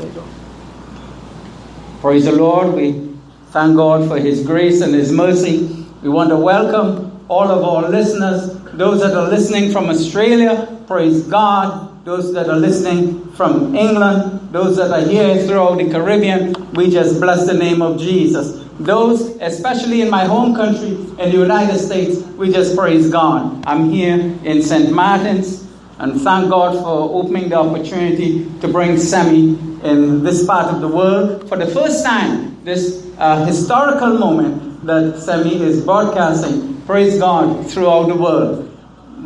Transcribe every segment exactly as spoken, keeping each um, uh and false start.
Ambassadors. Praise the Lord. We thank God for His grace and His mercy. We want to welcome all of our listeners, those that are listening from Australia, praise God, those that are listening from England, those that are here throughout the Caribbean, we just bless the name of Jesus. Those, especially in my home country, in the United States, we just praise God. I'm here in Saint Martin's, and thank God for opening the opportunity to bring Semi in this part of the world. For the first time, this uh, historical moment that Semi is broadcasting, praise God, throughout the world.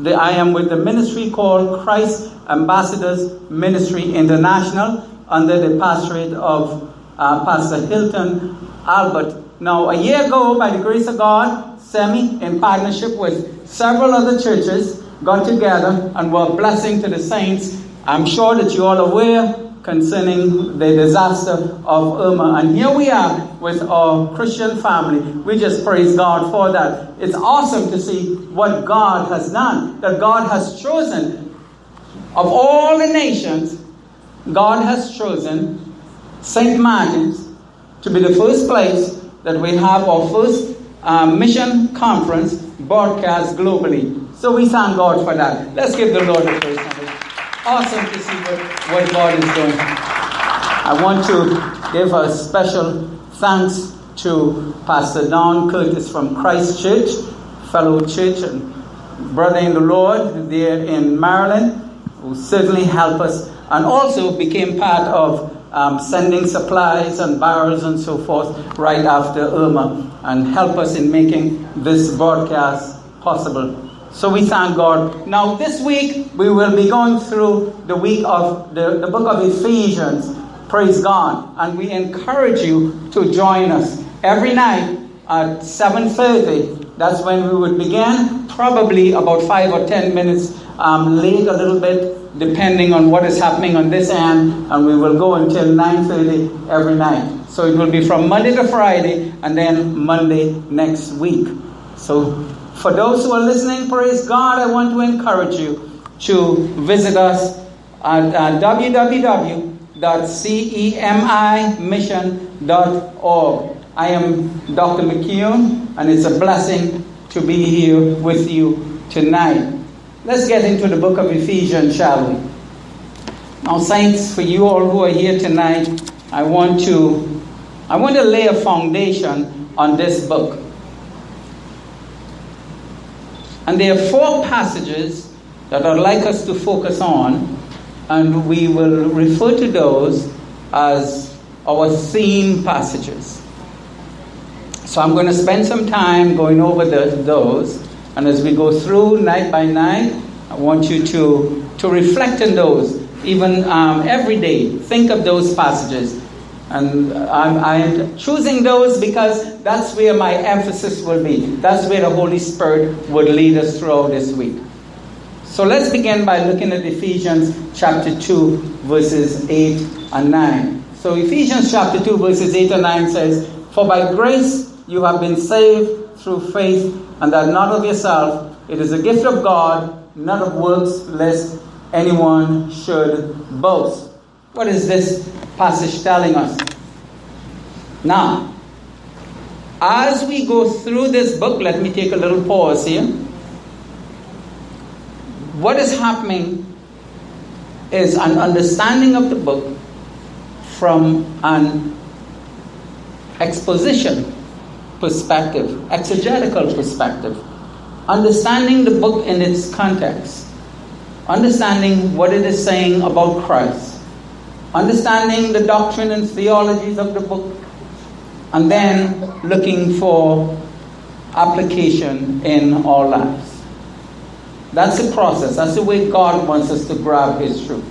The, I am with the ministry called Christ Ambassadors Ministry International, under the pastorate of uh, Pastor Hilton Albert. Now, a year ago, by the grace of God, Semi, in partnership with several other churches, got together and were a blessing to the saints. I'm sure that you all are aware concerning the disaster of Irma. And here we are with our Christian family. We just praise God for that. It's awesome to see what God has done, that God has chosen. Of all the nations, God has chosen Saint Martin's to be the first place that we have our first uh, mission conference broadcast globally. So we thank God for that. Let's give the Lord a praise. Awesome to see what, what God is doing. I want to give a special thanks to Pastor Don Curtis from Christ Church, fellow church and brother in the Lord there in Maryland, who certainly helped us and also became part of Um, sending supplies and barrels and so forth right after Irma, and help us in making this broadcast possible. So we thank God. Now this week we will be going through the week of the, the book of Ephesians. Praise God. And we encourage you to join us every night at seven thirty. That's when we would begin, probably about five or ten minutes um, late a little bit, depending on what is happening on this end, and we will go until nine thirty every night. So it will be from Monday to Friday, and then Monday next week. So for those who are listening, praise God, I want to encourage you to visit us at uh, w w w dot c e m i mission dot org. I am Doctor McKeown, and it's a blessing to be here with you tonight. Let's get into the book of Ephesians, shall we? Now, saints, for you all who are here tonight, I want to I want to lay a foundation on this book. And there are four passages that I'd like us to focus on, and we will refer to those as our theme passages. So I'm going to spend some time going over the, those. And as we go through night by night, I want you to, to reflect on those, even um, every day. Think of those passages. And I'm, I'm choosing those because that's where my emphasis will be. That's where the Holy Spirit would lead us throughout this week. So let's begin by looking at Ephesians chapter two, verses eight and nine. So Ephesians chapter two, verses eight and nine says, "For by grace you have been saved through faith, and that not of yourself, it is a gift of God, not of works, lest anyone should boast." What is this passage telling us? Now, as we go through this book, let me take a little pause here. What is happening is an understanding of the book from an exposition perspective, exegetical perspective, understanding the book in its context, understanding what it is saying about Christ, understanding the doctrine and theologies of the book, and then looking for application in our lives. That's the process. That's the way God wants us to grab His truth.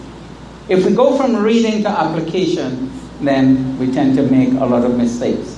If we go from reading to application, then we tend to make a lot of mistakes.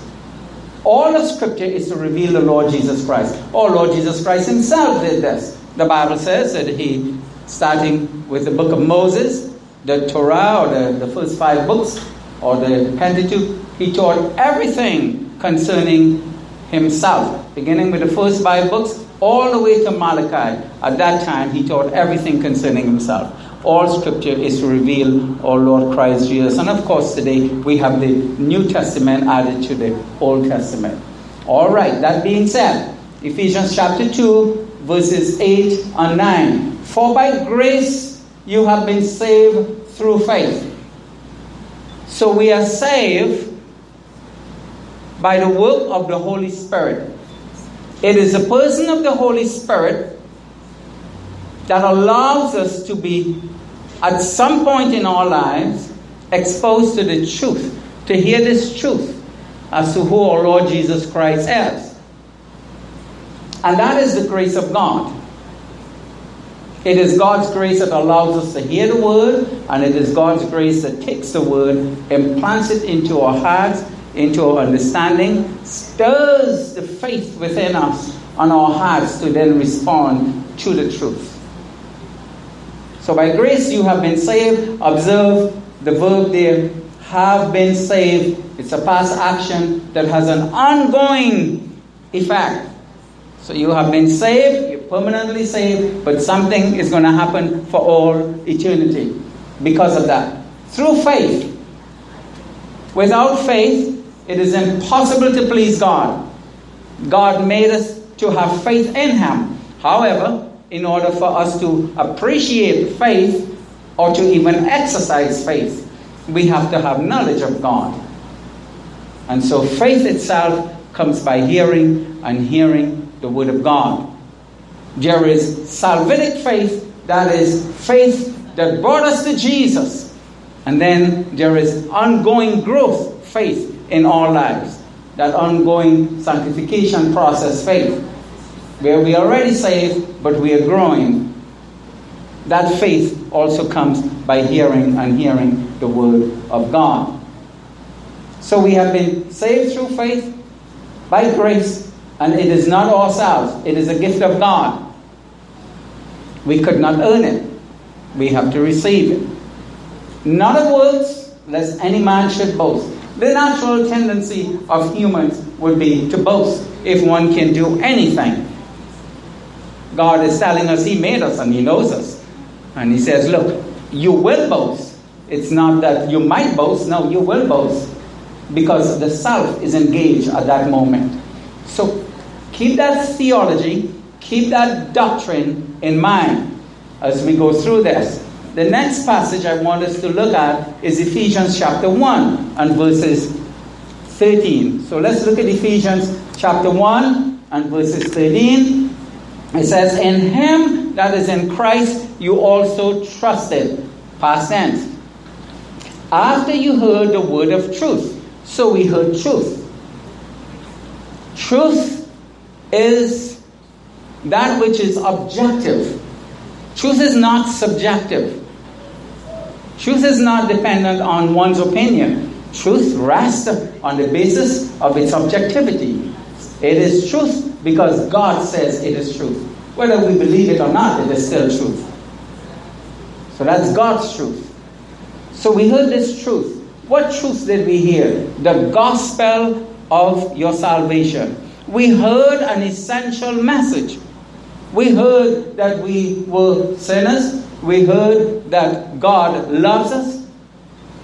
All of Scripture is to reveal the Lord Jesus Christ. Our Lord Jesus Christ Himself did this. The Bible says that He, starting with the book of Moses, the Torah, or the, the first five books, or the Pentateuch, He taught everything concerning Himself. Beginning with the first five books, all the way to Malachi. At that time, He taught everything concerning Himself. All scripture is to reveal our Lord Christ Jesus. And of course, today we have the New Testament added to the Old Testament. All right, that being said, Ephesians chapter two, verses eight and nine. For by grace you have been saved through faith. So we are saved by the work of the Holy Spirit. It is the person of the Holy Spirit that allows us to be, at some point in our lives, exposed to the truth, to hear this truth as to who our Lord Jesus Christ is. And that is the grace of God. It is God's grace that allows us to hear the word, and it is God's grace that takes the word, implants it into our hearts, into our understanding, stirs the faith within us and our hearts to then respond to the truth. So by grace you have been saved. Observe the verb there, have been saved. It's a past action that has an ongoing effect. So you have been saved, you're permanently saved, but something is going to happen for all eternity because of that. Through faith. Without faith, it is impossible to please God. God made us to have faith in Him. However, in order for us to appreciate faith or to even exercise faith, we have to have knowledge of God. And so faith itself comes by hearing, and hearing the word of God. There is salvific faith, that is faith that brought us to Jesus. And then there is ongoing growth faith in our lives, that ongoing sanctification process faith, where we are already saved but we are growing. That faith also comes by hearing, and hearing the word of God. So we have been saved through faith by grace. And it is not ourselves. It is a gift of God. We could not earn it. We have to receive it. Not of works, lest any man should boast. The natural tendency of humans would be to boast if one can do anything. God is telling us He made us and He knows us. And He says, look, you will boast. It's not that you might boast. No, you will boast. Because the self is engaged at that moment. So keep that theology, keep that doctrine in mind as we go through this. The next passage I want us to look at is Ephesians chapter one and verses thirteen. So let's look at Ephesians chapter one and verses thirteen. It says, in Him, that is in Christ, you also trusted. Past tense. After you heard the word of truth. So we heard truth. Truth is that which is objective. Truth is not subjective. Truth is not dependent on one's opinion. Truth rests on the basis of its objectivity. It is truth because God says it is truth. Whether we believe it or not, it is still truth. So that's God's truth. So we heard this truth. What truth did we hear? The gospel of your salvation. We heard an essential message. We heard that we were sinners. We heard that God loves us.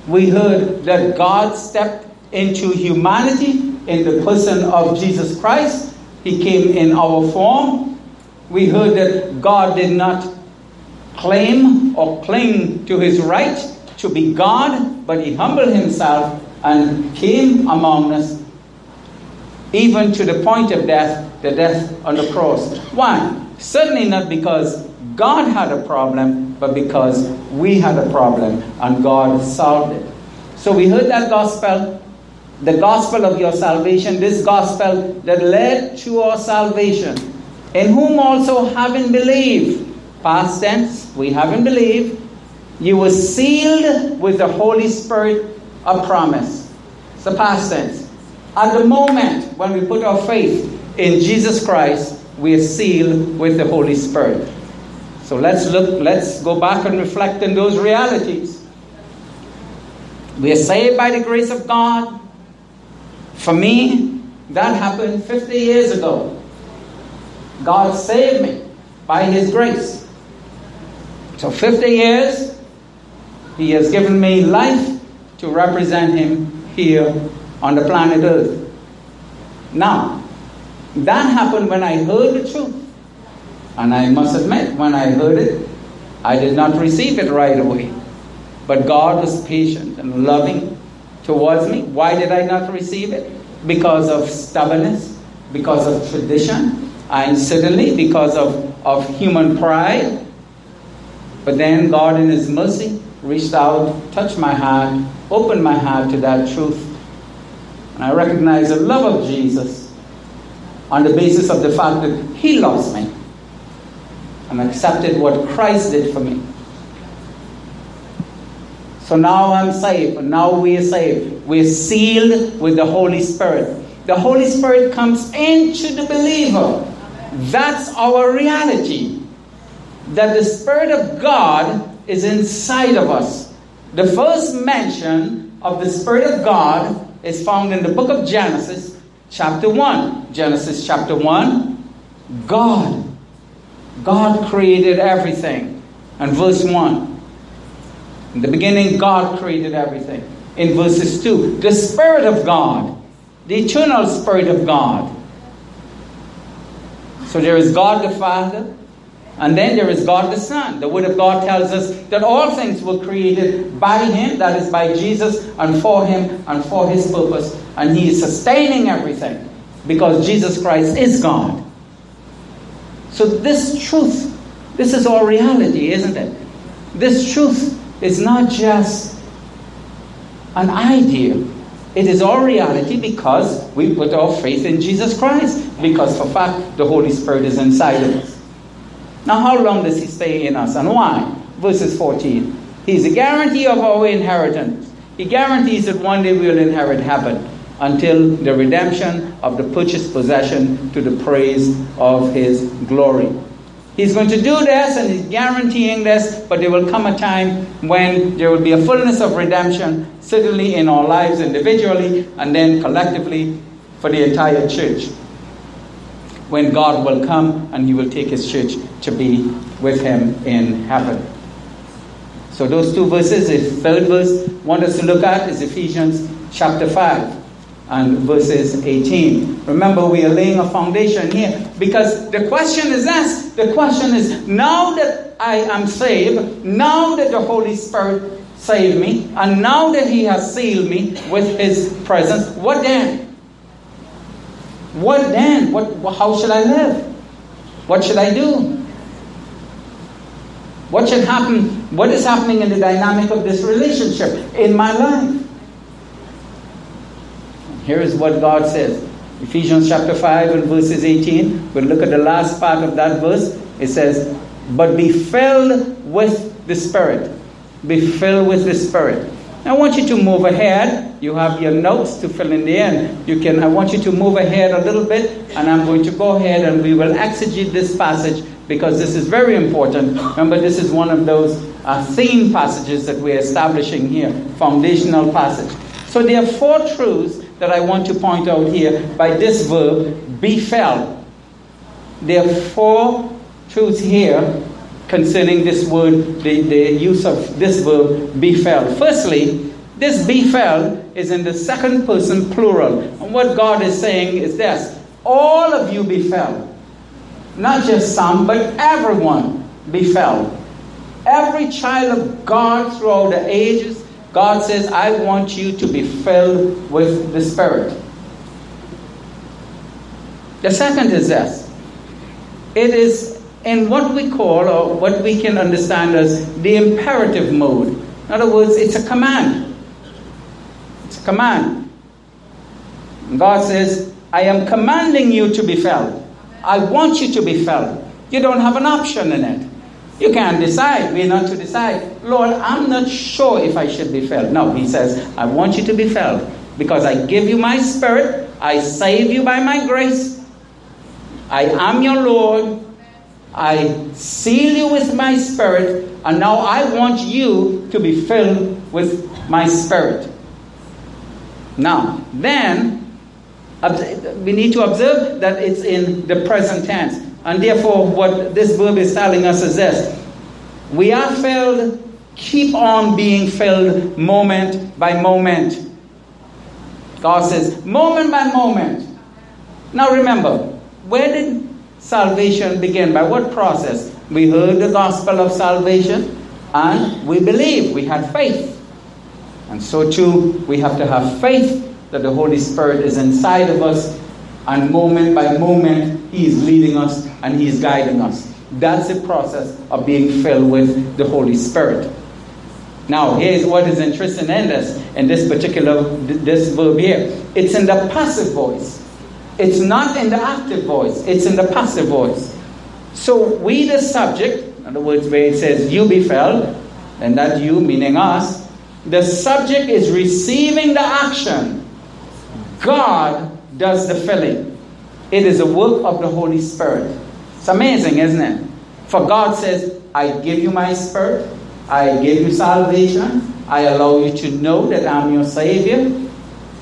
We heard that God stepped into humanity in the person of Jesus Christ. He came in our form. We heard that God did not claim or cling to His right to be God, but He humbled Himself and came among us, even to the point of death, the death on the cross. Why? Certainly not because God had a problem, but because we had a problem and God solved it. So we heard that gospel, the gospel of your salvation, this gospel that led to our salvation, in whom also having believed, past tense, we haven't believed, you were sealed with the Holy Spirit of promise. It's the past tense. At the moment when we put our faith in Jesus Christ, we are sealed with the Holy Spirit. So let's look, let's go back and reflect on those realities. We are saved by the grace of God. For me, that happened fifty years ago. God saved me by His grace. So fifty years, He has given me life to represent him here on the planet Earth. Now, that happened when I heard the truth. And I must admit, when I heard it, I did not receive it right away. But God was patient and loving towards me. Why did I not receive it? Because of stubbornness, because of tradition, and certainly because of, of human pride. But then God in his mercy reached out, touched my heart, opened my heart to that truth. And I recognized the love of Jesus on the basis of the fact that he loves me and accepted what Christ did for me. So now I'm saved, and now we are saved. We're sealed with the Holy Spirit. The Holy Spirit comes into the believer. That's our reality. That the Spirit of God is inside of us. The first mention of the Spirit of God is found in the book of Genesis, chapter one. Genesis chapter one, God. God created everything. And verse one. In the beginning, God created everything. In verses two, the Spirit of God, the eternal Spirit of God. So there is God the Father, and then there is God the Son. The Word of God tells us that all things were created by him, that is by Jesus, and for him, and for his purpose. And he is sustaining everything, because Jesus Christ is God. So this truth, this is all reality, isn't it? This truth is not just an idea. It is all reality because we put our faith in Jesus Christ. Because for fact, the Holy Spirit is inside of us. Now how long does he stay in us and why? Verses fourteen. He is a guarantee of our inheritance. He guarantees that one day we will inherit heaven until the redemption of the purchased possession to the praise of his glory. He's going to do this and he's guaranteeing this, but there will come a time when there will be a fullness of redemption, certainly in our lives individually and then collectively for the entire church. When God will come and he will take his church to be with him in heaven. So those two verses, the third verse I want us to look at is Ephesians chapter five. And verses eighteen. Remember, we are laying a foundation here. Because the question is asked. The question is, now that I am saved, now that the Holy Spirit saved me, and now that he has sealed me with his presence, what then? What then? What? How should I live? What should I do? What should happen? What is happening in the dynamic of this relationship in my life? Here is what God says. Ephesians chapter five and verses eighteen. We'll look at the last part of that verse. It says, but be filled with the Spirit. Be filled with the Spirit. I want you to move ahead. You have your notes to fill in there. And you can, I want you to move ahead a little bit. And I'm going to go ahead and we will exegete this passage because this is very important. Remember, this is one of those uh, theme passages that we're establishing here. Foundational passage. So there are four truths that I want to point out here by this verb, be filled. There are four truths here concerning this word, the, the use of this verb, be filled. Firstly, this be filled is in the second person plural. And what God is saying is this, all of you be filled. Not just some, but everyone be filled. Every child of God throughout the ages, God says, I want you to be filled with the Spirit. The second is this. It is in what we call, or what we can understand as, the imperative mode. In other words, it's a command. It's a command. God says, I am commanding you to be filled. I want you to be filled. You don't have an option in it. You can't decide. We're not to decide. Lord, I'm not sure if I should be filled. No, he says, I want you to be filled. Because I give you my Spirit. I save you by my grace. I am your Lord. I seal you with my Spirit. And now I want you to be filled with my Spirit. Now, then, we need to observe that it's in the present tense. And therefore, what this verb is telling us is this. We are filled keep on being filled moment by moment. God says, moment by moment. Now remember, where did salvation begin? By what process? We heard the gospel of salvation and we believe. We had faith. And so too, we have to have faith that the Holy Spirit is inside of us, and moment by moment, He is leading us and He is guiding us. That's the process of being filled with the Holy Spirit. Now, here's what is interesting in this, in this particular, this verb here. It's in the passive voice. It's not in the active voice. It's in the passive voice. So we, the subject, in other words, where it says, you be filled, and that you, meaning us, the subject is receiving the action. God does the filling. It is a work of the Holy Spirit. It's amazing, isn't it? For God says, I give you my Spirit. I give you salvation. I allow you to know that I'm your Savior.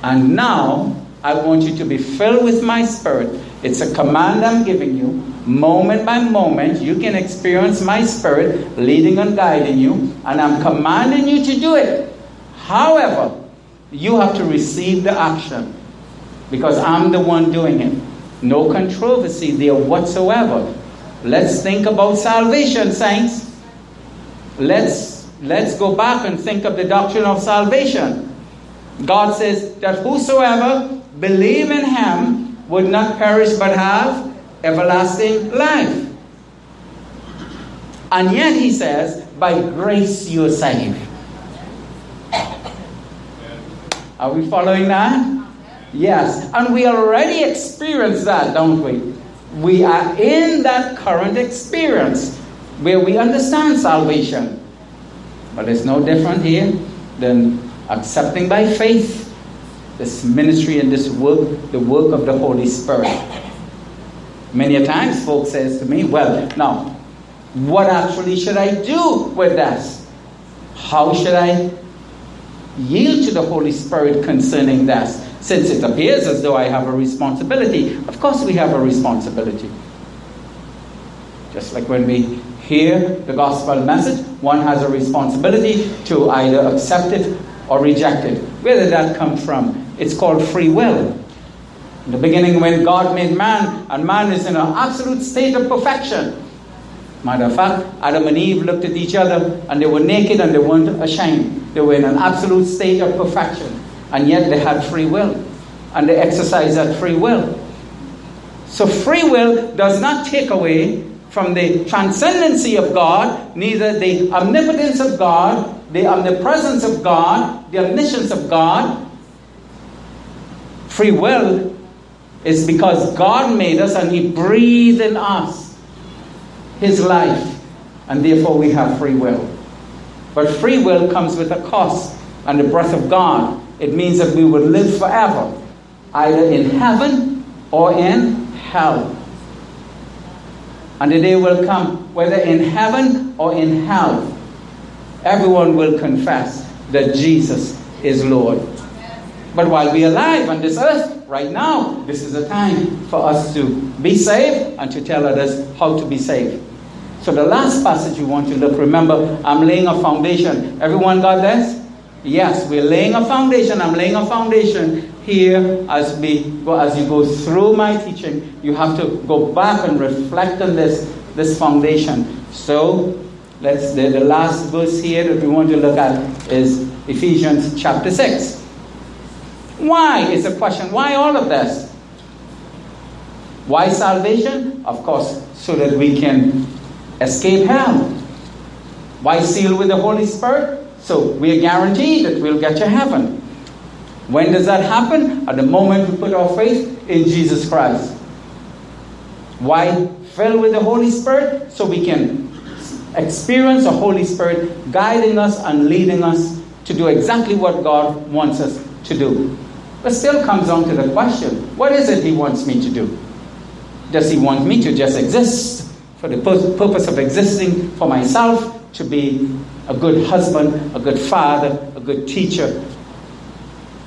And now, I want you to be filled with my Spirit. It's a command I'm giving you. Moment by moment, you can experience my Spirit leading and guiding you. And I'm commanding you to do it. However, you have to receive the action. Because I'm the one doing it. No controversy there whatsoever. Let's think about salvation, saints. Let's, let's go back and think of the doctrine of salvation. God says that whosoever believe in him would not perish but have everlasting life. And yet he says, by grace you are saved. Are we following that? Yes. And we already experience that, don't we? We are in that current experience, where we understand salvation. But it's no different here than accepting by faith this ministry and this work, the work of the Holy Spirit. Many a times folks says to me, well, now, what actually should I do with this? How should I yield to the Holy Spirit concerning this? Since it appears as though I have a responsibility. Of course we have a responsibility. Just like when we hear the gospel message, one has a responsibility to either accept it or reject it. Where did that come from? It's called free will. In the beginning, when God made man, and man is in an absolute state of perfection. Matter of fact, Adam and Eve looked at each other and they were naked and they weren't ashamed. They were in an absolute state of perfection. And yet they had free will. And they exercised that free will. So free will does not take away from the transcendency of God, neither the omnipotence of God, the omnipresence of God, the omniscience of God. Free will is because God made us and He breathed in us His life, and therefore we have free will. But free will comes with a cost, and the breath of God. It means that we will live forever, either in heaven or in hell. And the day will come, whether in heaven or in hell, everyone will confess that Jesus is Lord. But while we are alive on this earth, right now, this is a time for us to be saved and to tell others how to be saved. So the last passage you want to look, remember, I'm laying a foundation. Everyone got this? Yes, we're laying a foundation. I'm laying a foundation. Here, as we go, as you go through my teaching, you have to go back and reflect on this, this foundation. So, let's the, the last verse here that we want to look at is Ephesians chapter six. Why is the question? Why all of this? Why salvation? Of course, so that we can escape hell. Why seal with the Holy Spirit? So we are guaranteed that we'll get to heaven. When does that happen? At the moment we put our faith in Jesus Christ. Why? Filled with the Holy Spirit, so we can experience the Holy Spirit guiding us and leading us to do exactly what God wants us to do. But still comes down to the question, what is it He wants me to do? Does He want me to just exist for the purpose of existing for myself, to be a good husband, a good father, a good teacher,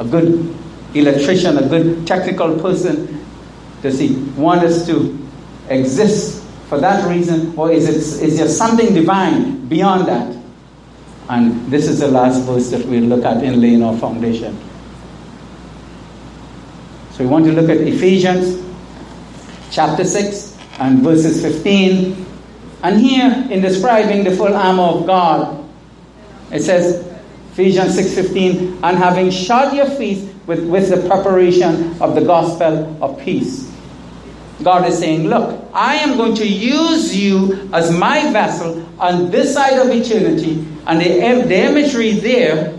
a good electrician, a good technical person? Does He want us to exist for that reason? Or is it is there something divine beyond that? And this is the last verse that we'll look at in laying our foundation. So we want to look at Ephesians chapter six and verses fifteen. And here, in describing the full armor of God, it says, Ephesians six fifteen, and having shod your feet with, with the preparation of the gospel of peace. God is saying, look, I am going to use you as my vessel on this side of eternity. And the, the imagery there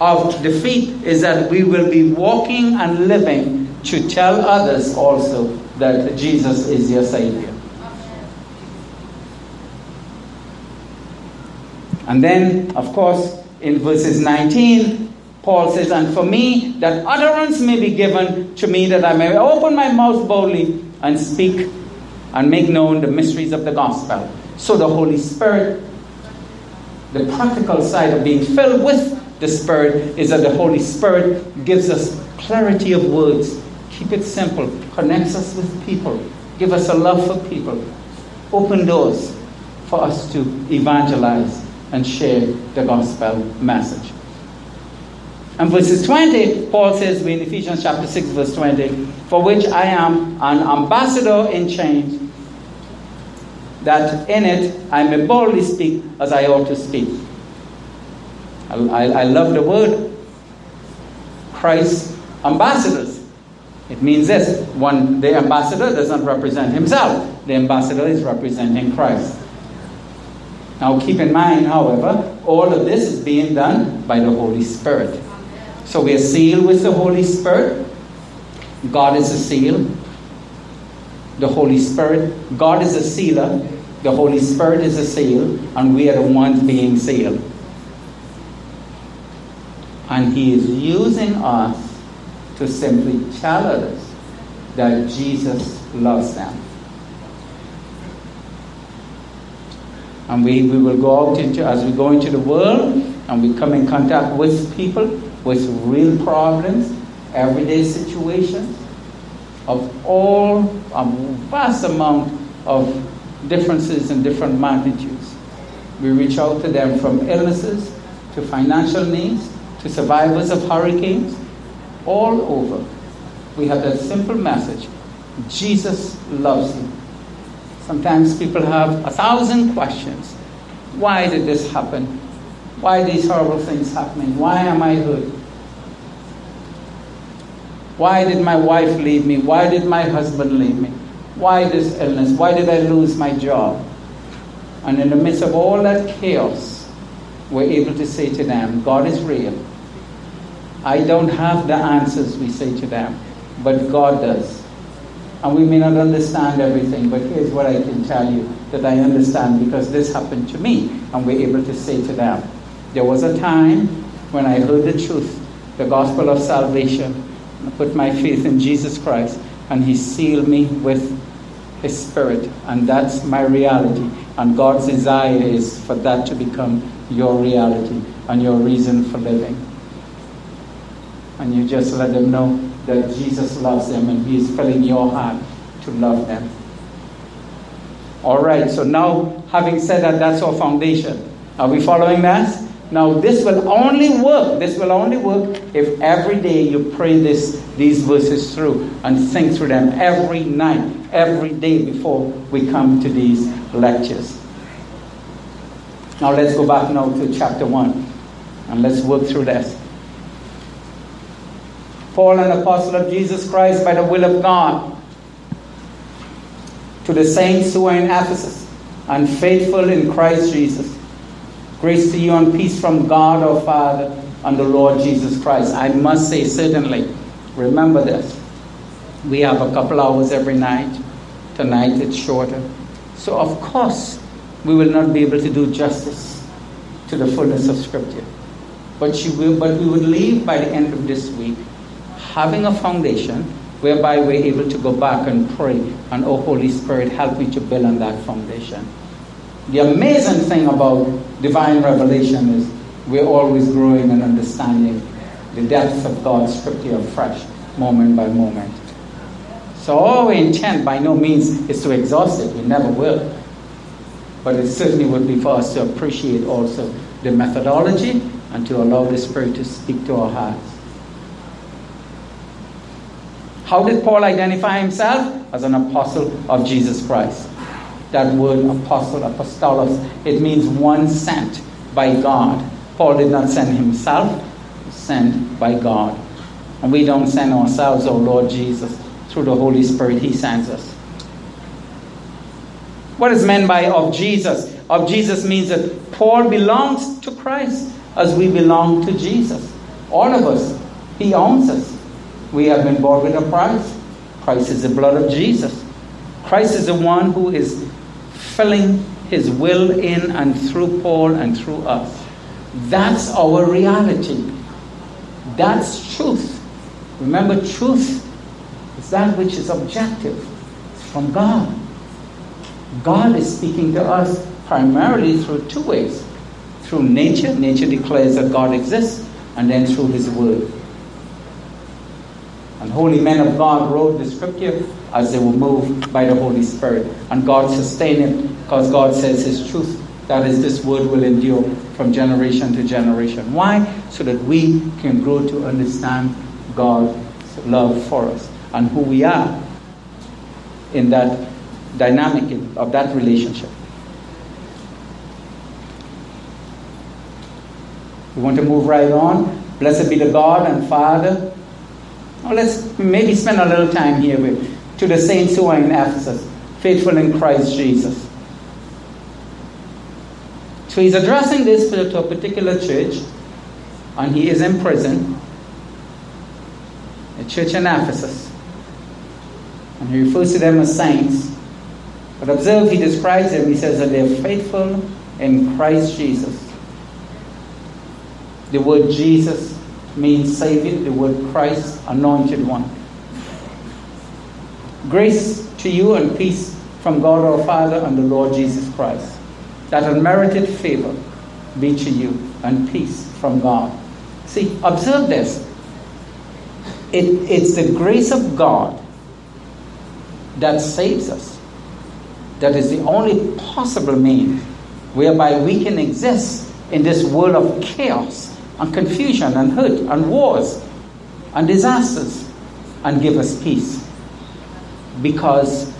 of the feet is that we will be walking and living to tell others also that Jesus is your Savior. And then, of course, in verses nineteen, Paul says, and for me, that utterance may be given to me, that I may open my mouth boldly and speak and make known the mysteries of the gospel. So the Holy Spirit, the practical side of being filled with the Spirit is that the Holy Spirit gives us clarity of words. Keep it simple. Connects us with people. Give us a love for people. Open doors for us to evangelize and share the gospel message. And verses twenty, Paul says, we in Ephesians chapter six, verse twenty, for which I am an ambassador in chains, that in it I may boldly speak as I ought to speak. I, I, I love the word Christ ambassadors. It means this. One, the ambassador doesn't represent himself. The ambassador is representing Christ. Now keep in mind, however, all of this is being done by the Holy Spirit. So we are sealed with the Holy Spirit. God is a seal. The Holy Spirit. God is a sealer. The Holy Spirit is a seal. And we are the ones being sealed. And He is using us to simply tell others that Jesus loves them. And we, we will go out into, as we go into the world, and we come in contact with people with real problems, everyday situations, of all, a vast amount of differences and different magnitudes. We reach out to them from illnesses, to financial needs, to survivors of hurricanes, all over. We have that simple message. Jesus loves you. Sometimes people have a thousand questions. Why did this happen? Why are these horrible things happening? Why am I hurt? Why did my wife leave me? Why did my husband leave me? Why this illness? Why did I lose my job? And in the midst of all that chaos, we're able to say to them, God is real. I don't have the answers, we say to them, but God does. And we may not understand everything, but here's what I can tell you that I understand because this happened to me. And we're able to say to them, there was a time when I heard the truth, the gospel of salvation, and I put my faith in Jesus Christ, and He sealed me with His Spirit. And that's my reality. And God's desire is for that to become your reality and your reason for living. And you just let them know that Jesus loves them and He is filling your heart to love them. All right, so now having said that, that's our foundation. Are we following that? Now this will only work, this will only work if every day you pray this, these verses through and think through them every night, every day before we come to these lectures. Now let's go back now to chapter one and let's work through this. Paul, an apostle of Jesus Christ by the will of God, to the saints who are in Ephesus and faithful in Christ Jesus, grace to you and peace from God our Father and the Lord Jesus Christ. I must say certainly, remember this, we have a couple hours every night. Tonight it's shorter. So of course we will not be able to do justice to the fullness of Scripture. But, she will, but we would leave by the end of this week having a foundation whereby we're able to go back and pray and, oh Holy Spirit, help me to build on that foundation. The amazing thing about divine revelation is we're always growing and understanding the depths of God's Scripture afresh, moment by moment. So our intent by no means is to exhaust it. We never will. But it certainly would be for us to appreciate also the methodology and to allow the Spirit to speak to our hearts. How did Paul identify himself? As an apostle of Jesus Christ. That word apostle, apostolos, it means one sent by God. Paul did not send himself, he was sent by God. And we don't send ourselves, oh Lord Jesus. Through the Holy Spirit, He sends us. What is meant by of Jesus? Of Jesus means that Paul belongs to Christ as we belong to Jesus. All of us. He owns us. We have been bought with a price. Christ is the blood of Jesus. Christ is the one who is filling His will in and through Paul and through us. That's our reality. That's truth. Remember, truth is that which is objective. It's from God. God is speaking to us primarily through two ways. Through nature. Nature declares that God exists. And then through His Word. And holy men of God wrote the scripture as they were moved by the Holy Spirit. And God sustained it because God says His truth. That is, this word will endure from generation to generation. Why? So that we can grow to understand God's love for us and who we are in that dynamic of that relationship. We want to move right on. Blessed be the God and Father. Now let's maybe spend a little time here with to the saints who are in Ephesus, faithful in Christ Jesus. So he's addressing this to a particular church, and he is in prison, a church in Ephesus. And he refers to them as saints. But observe, he describes them, he says that they are faithful in Christ Jesus. The word Jesus means Savior, the word Christ, anointed one. Grace to you and peace from God our Father and the Lord Jesus Christ. That unmerited favor be to you and peace from God. See, observe this. It, it's the grace of God that saves us. That is the only possible means whereby we can exist in this world of chaos and confusion and hurt and wars and disasters and give us peace. Because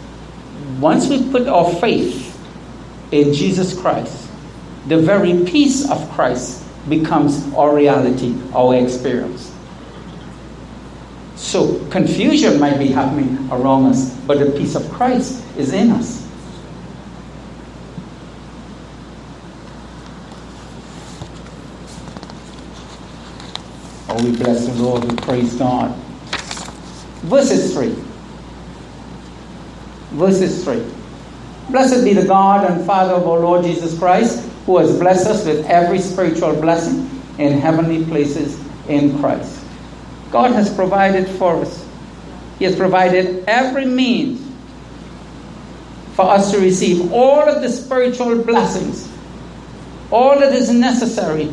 once we put our faith in Jesus Christ, the very peace of Christ becomes our reality, our experience. So confusion might be happening around us, but the peace of Christ is in us. Oh, we bless the Lord, we praise God. Verses three. Verses three. Blessed be the God and Father of our Lord Jesus Christ, who has blessed us with every spiritual blessing in heavenly places in Christ. God has provided for us. He has provided every means for us to receive all of the spiritual blessings, all that is necessary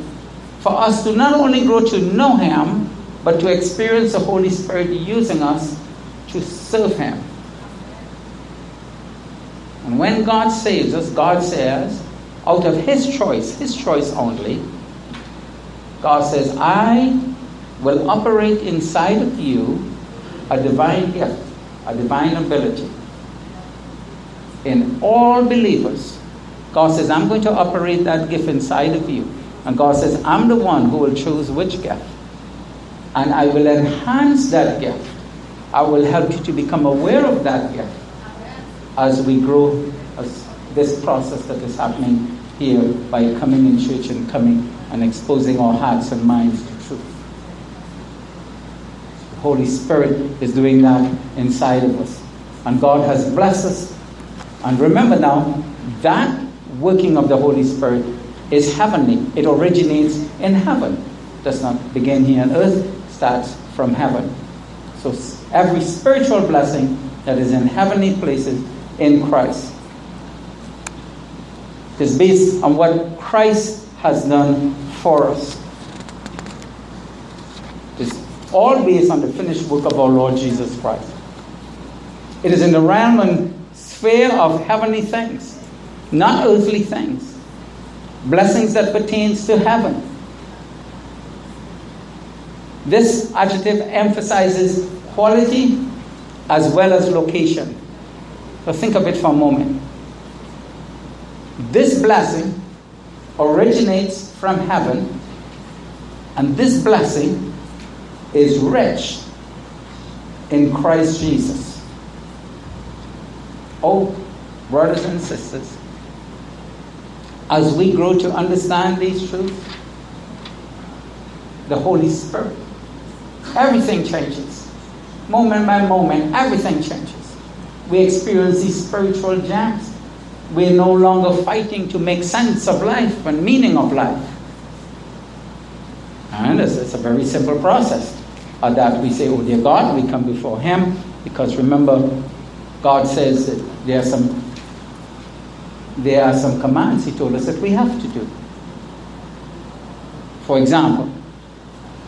for us to not only grow to know Him, but to experience the Holy Spirit using us to serve Him. And when God saves us, God says, out of His choice, His choice only, God says, I will operate inside of you a divine gift, a divine ability. In all believers, God says, I'm going to operate that gift inside of you. And God says, I'm the one who will choose which gift. And I will enhance that gift. I will help you to become aware of that gift. As we grow, as this process that is happening here by coming in church and coming and exposing our hearts and minds to truth. The Holy Spirit is doing that inside of us. And God has blessed us. And remember now, that working of the Holy Spirit is heavenly. It originates in heaven. It does not begin here on earth. It starts from heaven. So every spiritual blessing that is in heavenly places in Christ. It is based on what Christ has done for us. It is all based on the finished work of our Lord Jesus Christ. It is in the realm and sphere of heavenly things, not earthly things. blessings that pertains to heaven. This adjective emphasizes quality as well as location. So think of it for a moment. This blessing originates from heaven, and this blessing is rich in Christ Jesus. Oh, brothers and sisters, as we grow to understand these truths, the Holy Spirit, everything changes. Moment by moment, everything changes. We experience these spiritual gems. We're no longer fighting to make sense of life and meaning of life. And it's, it's a very simple process. Or that we say, oh dear God, we come before Him. Because remember, God says that there are some, there are some commands He told us that we have to do. For example,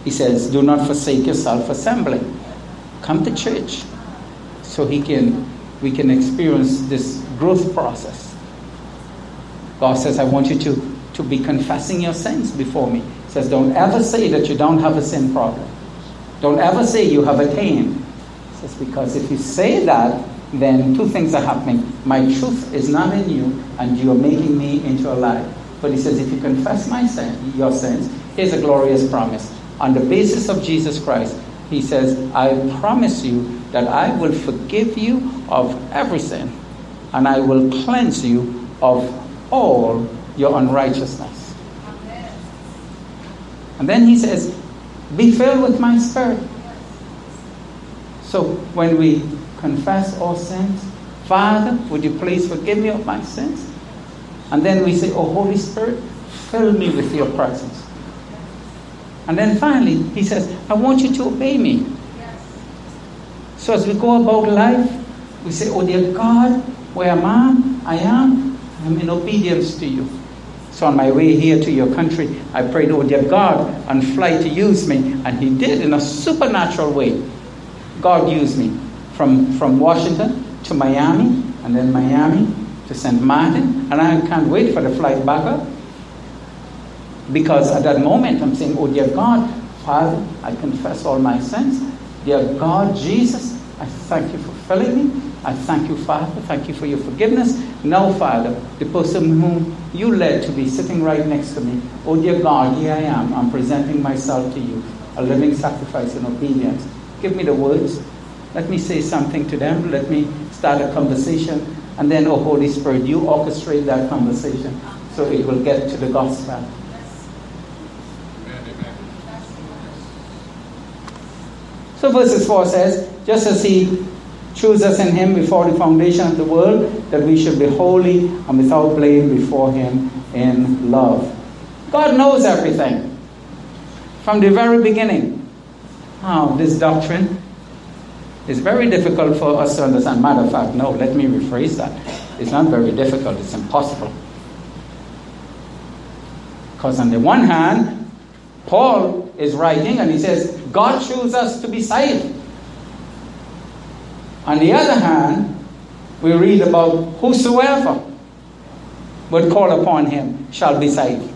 He says, do not forsake yourself assembling. Come to church so He can, we can experience this growth process. God says, I want you to, to be confessing your sins before me. He says, don't ever say that you don't have a sin problem. Don't ever say you have attained. He says, because if you say that, then two things are happening. My truth is not in you, and you are making me into a lie. But He says, if you confess my sin, your sins, here's a glorious promise. On the basis of Jesus Christ, He says, I promise you that I will forgive you of every sin, and I will cleanse you of all your unrighteousness. Amen. And then He says, be filled with my Spirit. So when we confess all sins, Father, would you please forgive me of my sins? And then we say, oh Holy Spirit, fill me with your presence. And then finally, He says, I want you to obey me. Yes. So as we go about life, we say, oh dear God, where am I? I am. I'm in obedience to you. So on my way here to your country, I prayed, oh dear God, on flight to use me. And He did in a supernatural way. God used me from, from Washington to Miami, and then Miami to Saint Martin. And I can't wait for the flight back up. Because at that moment, I'm saying, oh dear God, Father, I confess all my sins. Dear God, Jesus, I thank you for filling me. I thank you, Father. Thank you for your forgiveness. Now, Father, the person whom you led to be sitting right next to me, oh dear God, here I am. I'm presenting myself to you, a living sacrifice in obedience. Give me the words. Let me say something to them. Let me start a conversation. And then, oh Holy Spirit, you orchestrate that conversation so it will get to the gospel. So verses four says, just as He chose us in Him before the foundation of the world, that we should be holy and without blame before Him in love. God knows everything from the very beginning. Now, this doctrine is very difficult for us to understand. Matter of fact, no, let me rephrase that. It's not very difficult, it's impossible. Because on the one hand, Paul is writing and he says, God chose us to be saved. On the other hand, we read about whosoever would call upon Him shall be saved.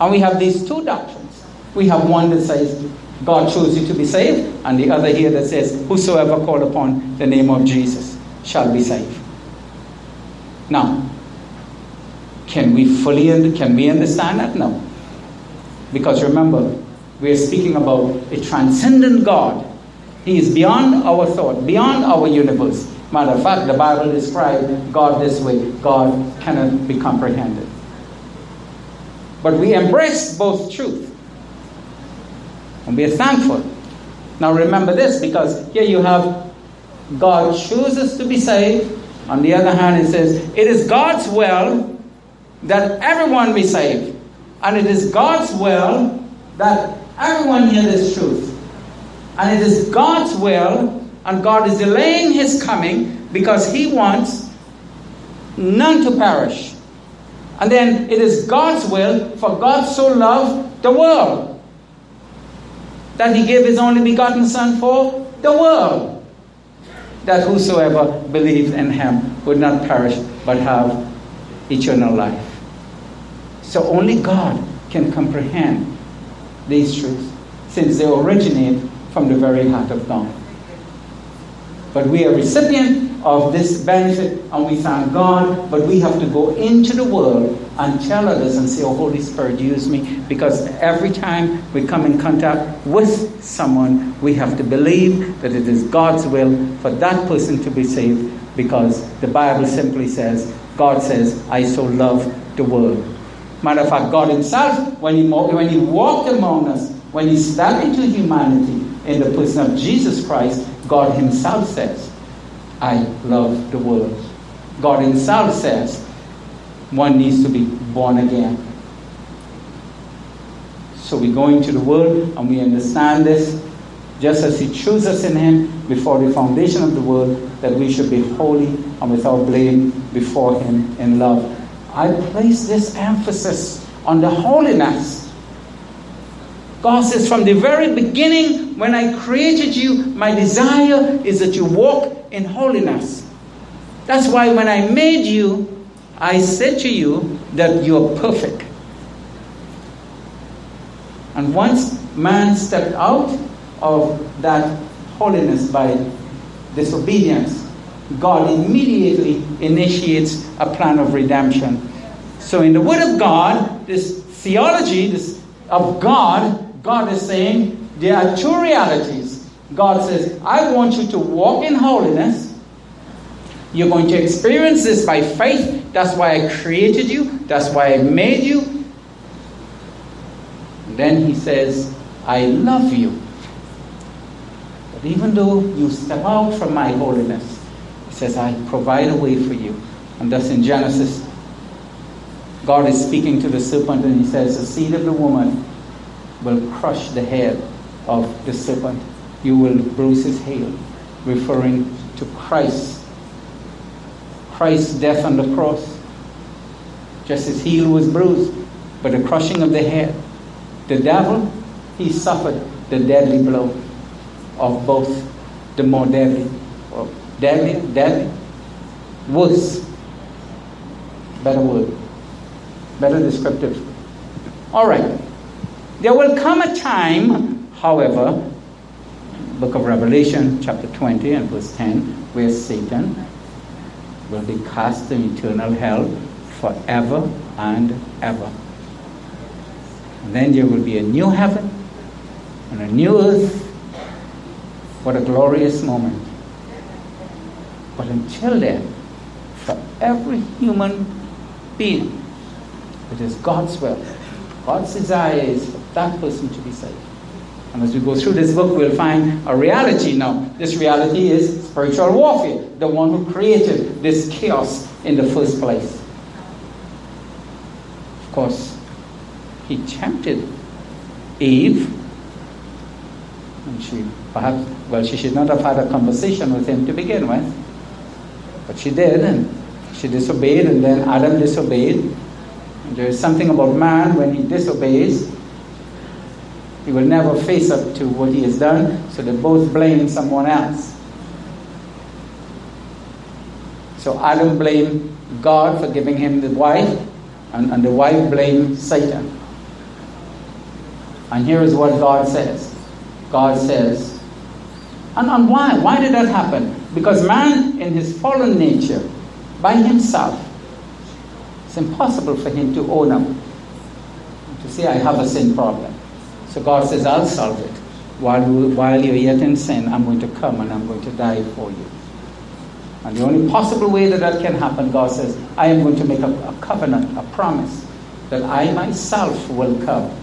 And we have these two doctrines. We have one that says God chose you to be saved, and the other here that says whosoever called upon the name of Jesus shall be saved. Now, can we fully can we understand that? No. Because remember, we are speaking about a transcendent God. He is beyond our thought, beyond our universe. Matter of fact, the Bible describes God this way. God cannot be comprehended. But we embrace both truth. And we are thankful. Now remember this, because here you have God chooses to be saved. On the other hand, it says, it is God's will that everyone be saved. And it is God's will that everyone hear this truth. And it is God's will, and God is delaying His coming because He wants none to perish. And then it is God's will, for God so loved the world that He gave His only begotten Son for the world, that whosoever believes in Him would not perish but have eternal life. So only God can comprehend these truths, since they originate from the very heart of God. But we are recipient of this benefit, and we thank God, but we have to go into the world and tell others and say, oh, Holy Spirit, use me. Because every time we come in contact with someone, we have to believe that it is God's will for that person to be saved, because the Bible simply says, God says, I so love the world. Matter of fact, God himself, when he, when he walked among us, when he stepped into humanity in the person of Jesus Christ, God himself says, I love the world. God himself says, one needs to be born again. So we go into the world and we understand this, just as he chose us in him before the foundation of the world, that we should be holy and without blame before him in love. I place this emphasis on the holiness. God says, from the very beginning, when I created you, my desire is that you walk in holiness. That's why when I made you, I said to you that you are perfect. And once man stepped out of that holiness by disobedience, God immediately initiates a plan of redemption. So in the Word of God, this theology, this of God, God is saying there are two realities. God says, I want you to walk in holiness. You're going to experience this by faith. That's why I created you. That's why I made you. And then he says, I love you. But even though you step out from my holiness, he says, I provide a way for you. And thus in Genesis, God is speaking to the serpent and he says, the seed of the woman will crush the head of the serpent. You will bruise his heel, referring to Christ. Christ's death on the cross. Just his heel was bruised, but the crushing of the head. The devil, he suffered the deadly blow of both. The more deadly, or deadly, deadly, worse, better word. Better descriptive. All right. There will come a time, however, book of Revelation, chapter twenty and verse ten, where Satan will be cast in eternal hell forever and ever. And then there will be a new heaven and a new earth. What a glorious moment. But until then, for every human being, it is God's will. God's desire is for that person to be saved. And as we go through this book, we'll find a reality now. This reality is spiritual warfare. The one who created this chaos in the first place. Of course, he tempted Eve. And she perhaps, well, she should not have had a conversation with him to begin with. But she did, and she disobeyed, and then Adam disobeyed. There is something about man when he disobeys, he will never face up to what he has done, so they both blame someone else. So Adam blamed God for giving him the wife, and, and the wife blamed Satan. And here is what God says. God says, and, and why? Why did that happen? Because man in his fallen nature, by himself, it's impossible for him to own up, to say, I have a sin problem. So God says, I'll solve it. While, while you're yet in sin, I'm going to come and I'm going to die for you. And the only possible way that that can happen, God says, I am going to make a, a covenant, a promise, that I myself will come.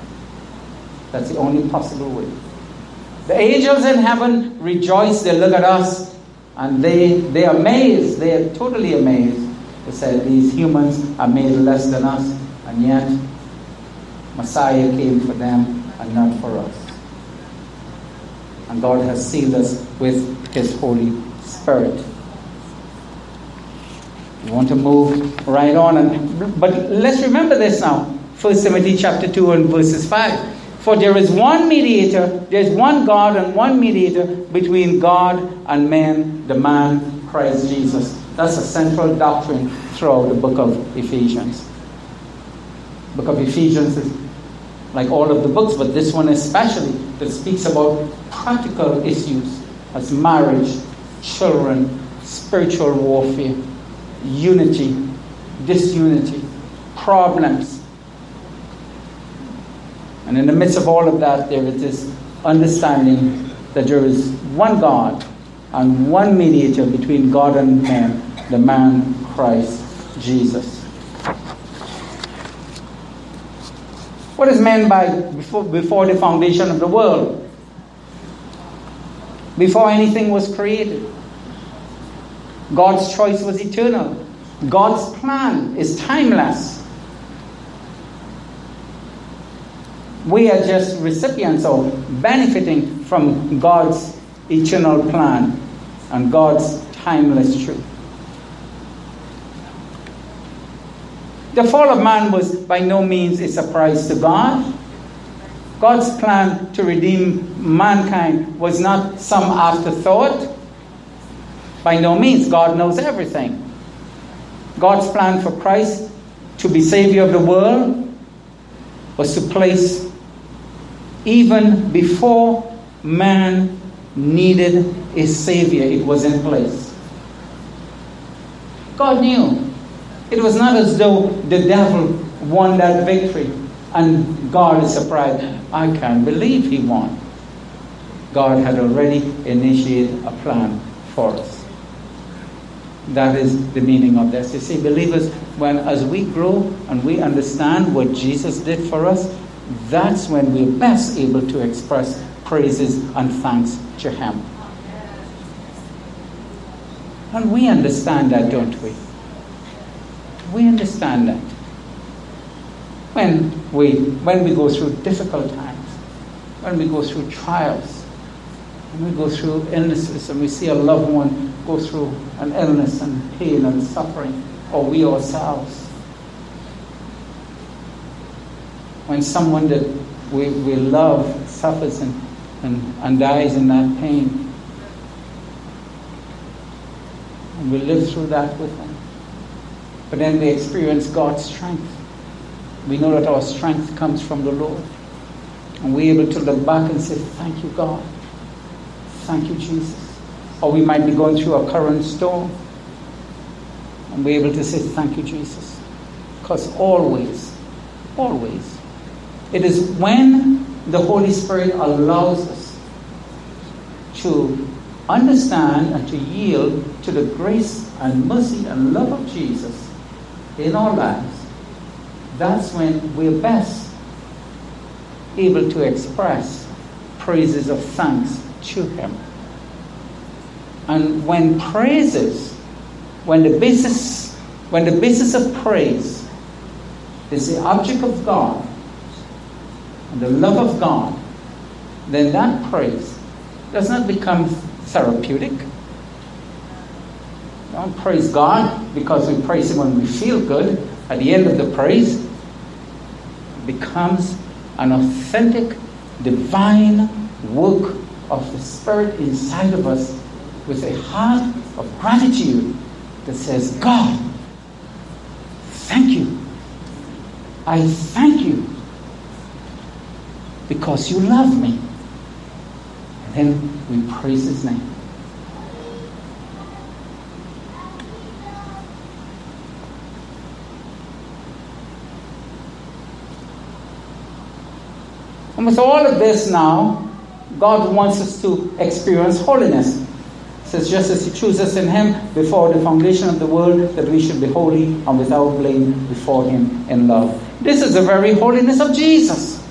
That's the only possible way. The angels in heaven rejoice. They look at us and they, they are amazed. They are totally amazed. They said, these humans are made less than us, and yet Messiah came for them and not for us. And God has sealed us with his Holy Spirit. We want to move right on. And, but let's remember this now. First Timothy chapter two and verses five. For there is one mediator, there is one God and one mediator between God and man, the man Christ Jesus. That's a central doctrine throughout the book of Ephesians. Book of Ephesians is like all of the books, but this one especially, that speaks about practical issues as marriage, children, spiritual warfare, unity, disunity, problems. And in the midst of all of that, there is this understanding that there is one God and one mediator between God and man, the man Christ Jesus. What is meant by before, before the foundation of the world? Before anything was created, God's choice was eternal. God's plan is timeless. We are just recipients or benefiting from God's eternal plan and God's timeless truth. The fall of man was by no means a surprise to God. God's plan to redeem mankind was not some afterthought. By no means, God knows everything. God's plan for Christ to be Savior of the world was to place even before man needed a Savior. It was in place. God knew. It was not as though the devil won that victory and God is surprised. I can't believe he won. God had already initiated a plan for us. That is the meaning of this. You see, believers, when as we grow and we understand what Jesus did for us, that's when we're best able to express praises and thanks to him. And we understand that, don't we? We understand that. When we when we go through difficult times, when we go through trials, when we go through illnesses and we see a loved one go through an illness and pain and suffering, or we ourselves. When someone that we, we love suffers and, and, and dies in that pain, and we live through that with them. But then they experience God's strength. We know that our strength comes from the Lord. And we're able to look back and say, thank you, God. Thank you, Jesus. Or we might be going through a current storm. And we're able to say, thank you, Jesus. Because always, always, it is when the Holy Spirit allows us to understand and to yield to the grace and mercy and love of Jesus in our lives, that's when we're best able to express praises of thanks to him. And when praises, when the basis, when the basis of praise is the object of God and the love of God, then that praise does not become therapeutic. Don't praise God because we praise him when we feel good. At the end of the praise, it becomes an authentic, divine work of the Spirit inside of us with a heart of gratitude that says, God, thank you. I thank you because you love me. And then we praise his name. And with all of this now, God wants us to experience holiness. He says, just as he chose us in him before the foundation of the world, that we should be holy and without blame before him in love. This is the very holiness of Jesus.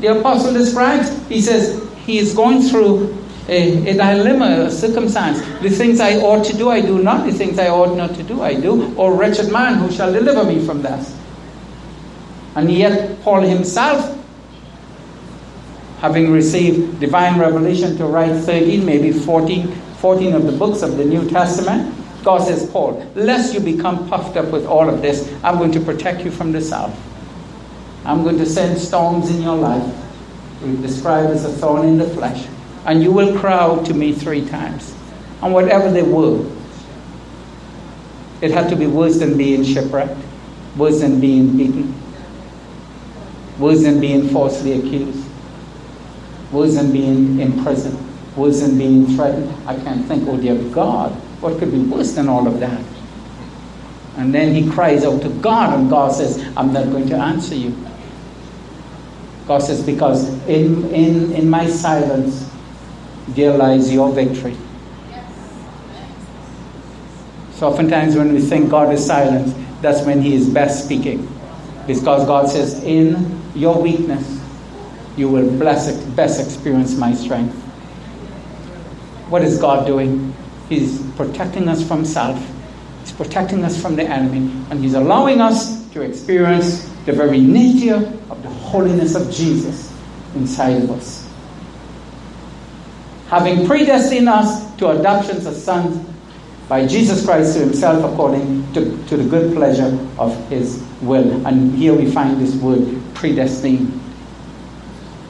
The apostle describes, he says, he is going through a, a dilemma, a circumstance. The things I ought to do, I do not. The things I ought not to do, I do. O wretched man, who shall deliver me from death? And yet Paul himself, having received divine revelation to write thirteen, maybe fourteen, fourteen of the books of the New Testament, God says, Paul, lest you become puffed up with all of this, I'm going to protect you from the south. I'm going to send storms in your life. We describe as a thorn in the flesh. And you will cry out to me three times. And whatever they were, It had to be worse than being shipwrecked, worse than being beaten, worse than being falsely accused, worse than being imprisoned, worse than being threatened. I can't think, oh dear God, what could be worse than all of that? And then he cries out to God, and God says, I'm not going to answer you. God says, because in, in, in my silence, there lies your victory. So oftentimes when we think God is silent, that's when he is best speaking. Because God says, in your weakness, you will best, best experience my strength. What is God doing? He's protecting us from self. He's protecting us from the enemy. And he's allowing us to experience the very nature of the holiness of Jesus inside of us. Having predestined us to adoption as sons by Jesus Christ to himself according to, to the good pleasure of his will. And here we find this word predestined.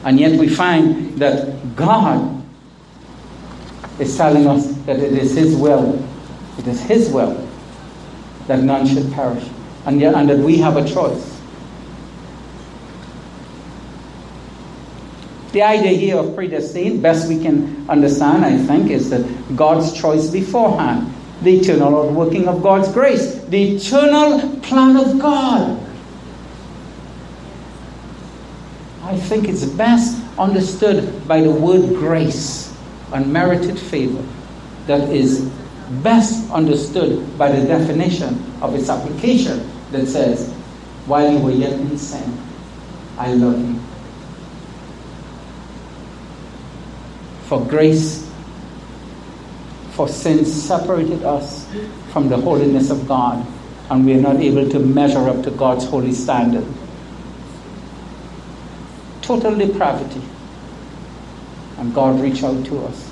And yet we find that God is telling us that it is his will. It is his will that none should perish. And, yet, and that we have a choice. The idea here of predestined, best we can understand, I think, is that God's choice beforehand. The eternal outworking of God's grace. The eternal plan of God. I think it's best understood by the word grace, unmerited favor, that is best understood by the definition of its application that says, while you were yet in sin, I love you. For grace, for sin separated us from the holiness of God, and we are not able to measure up to God's holy standard. Total depravity. And God reached out to us.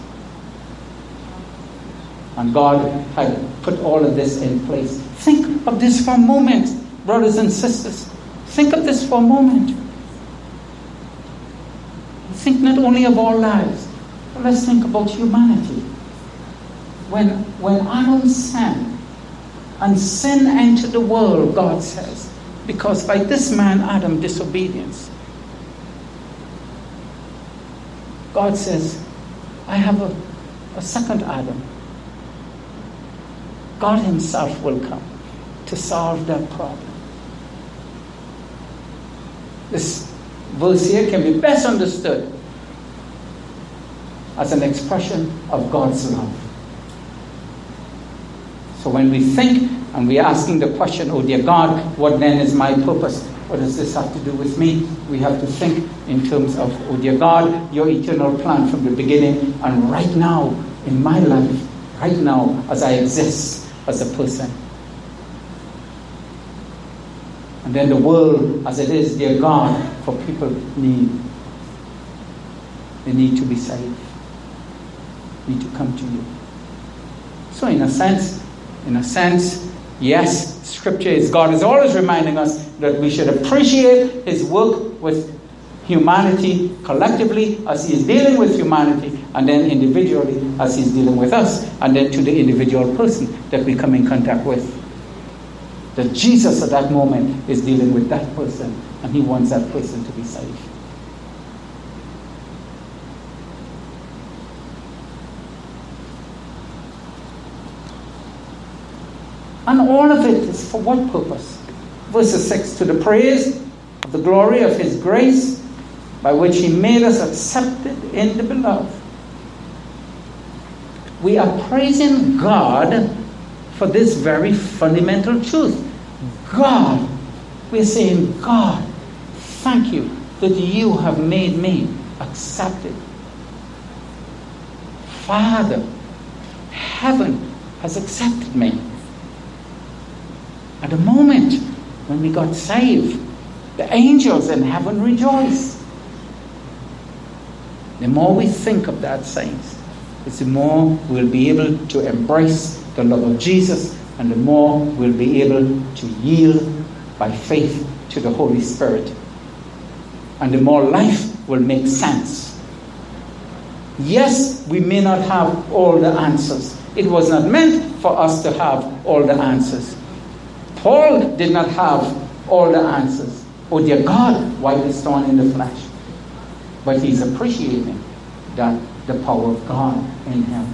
And God had put all of this in place. Think of this for a moment, brothers and sisters. Think of this for a moment. Think not only of our lives, but let's think about humanity. When, when Adam sinned, and sin entered the world, God says, because by this man Adam disobedience. God says, I have a, a second Adam. God himself will come to solve that problem. This verse here can be best understood as an expression of God's love. So when we think and we're asking the question, oh dear God, what then is my purpose? What does this have to do with me? We have to think in terms of, oh dear God, your eternal plan from the beginning and right now in my life. Right now, as I exist as a person. And then the world as it is, dear God, for people need. They need to be saved. Need to come to you. So in a sense, in a sense, yes, Scripture is God is always reminding us that we should appreciate his work with humanity collectively as he is dealing with humanity, and then individually as he's dealing with us, and then to the individual person that we come in contact with. That Jesus at that moment is dealing with that person, and he wants that person to be saved. And all of it is for what purpose? Verse six, to the praise of the glory of his grace, by which he made us accepted in the beloved. We are praising God for this very fundamental truth. God, we're saying, God, thank you that you have made me accepted. Father, heaven has accepted me. At the moment when we got saved, the angels in heaven rejoiced. The more we think of that, saints, it's the more we'll be able to embrace the love of Jesus, and the more we'll be able to yield by faith to the Holy Spirit. And the more life will make sense. Yes, we may not have all the answers. It was not meant for us to have all the answers. Paul did not have all the answers. Oh dear God, why this thorn in the flesh? But he's appreciating that the power of God in him.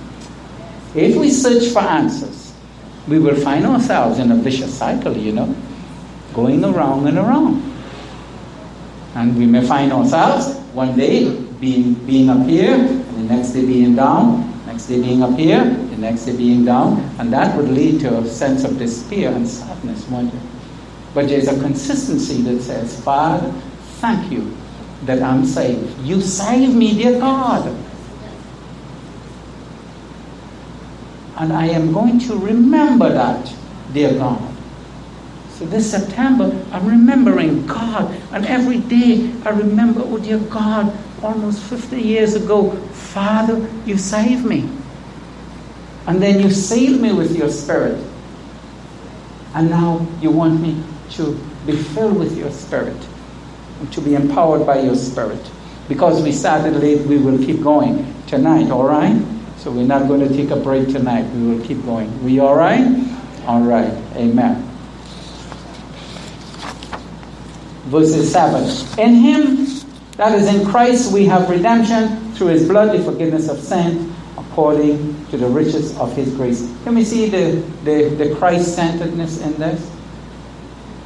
If we search for answers, we will find ourselves in a vicious cycle, you know, going around and around. And we may find ourselves one day being being up here, and the next day being down, next day being up here, the next day being down, and that would lead to a sense of despair and sadness, won't it? But there's a consistency that says, Father, thank you that I'm saved. You saved me, dear God. And I am going to remember that, dear God. So this September, I'm remembering God. And every day I remember, oh dear God, almost fifty years ago, Father, you saved me. And then you sealed me with your Spirit. And now you want me to be filled with your Spirit, and to be empowered by your Spirit. Because we started late, we will keep going tonight, all right? So we're not going to take a break tonight. We will keep going. We all right? All right. Amen. Verses seven. In him, that is in Christ, we have redemption through his blood, the forgiveness of sin, according to the riches of his grace. Can we see the, the, the Christ-centeredness in this?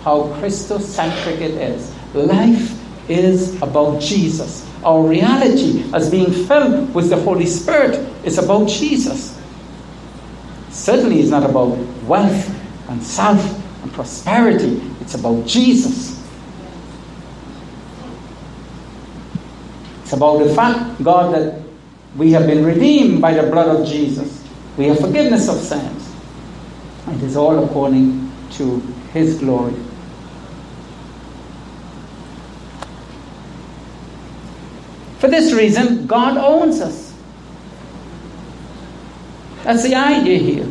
How Christocentric it is. Life is about Jesus. Our reality as being filled with the Holy Spirit is about Jesus. Certainly it's not about wealth and self and prosperity. It's about Jesus. It's about the fact, God, that we have been redeemed by the blood of Jesus. We have forgiveness of sins. It is all according to his glory. For this reason, God owns us. That's the idea here.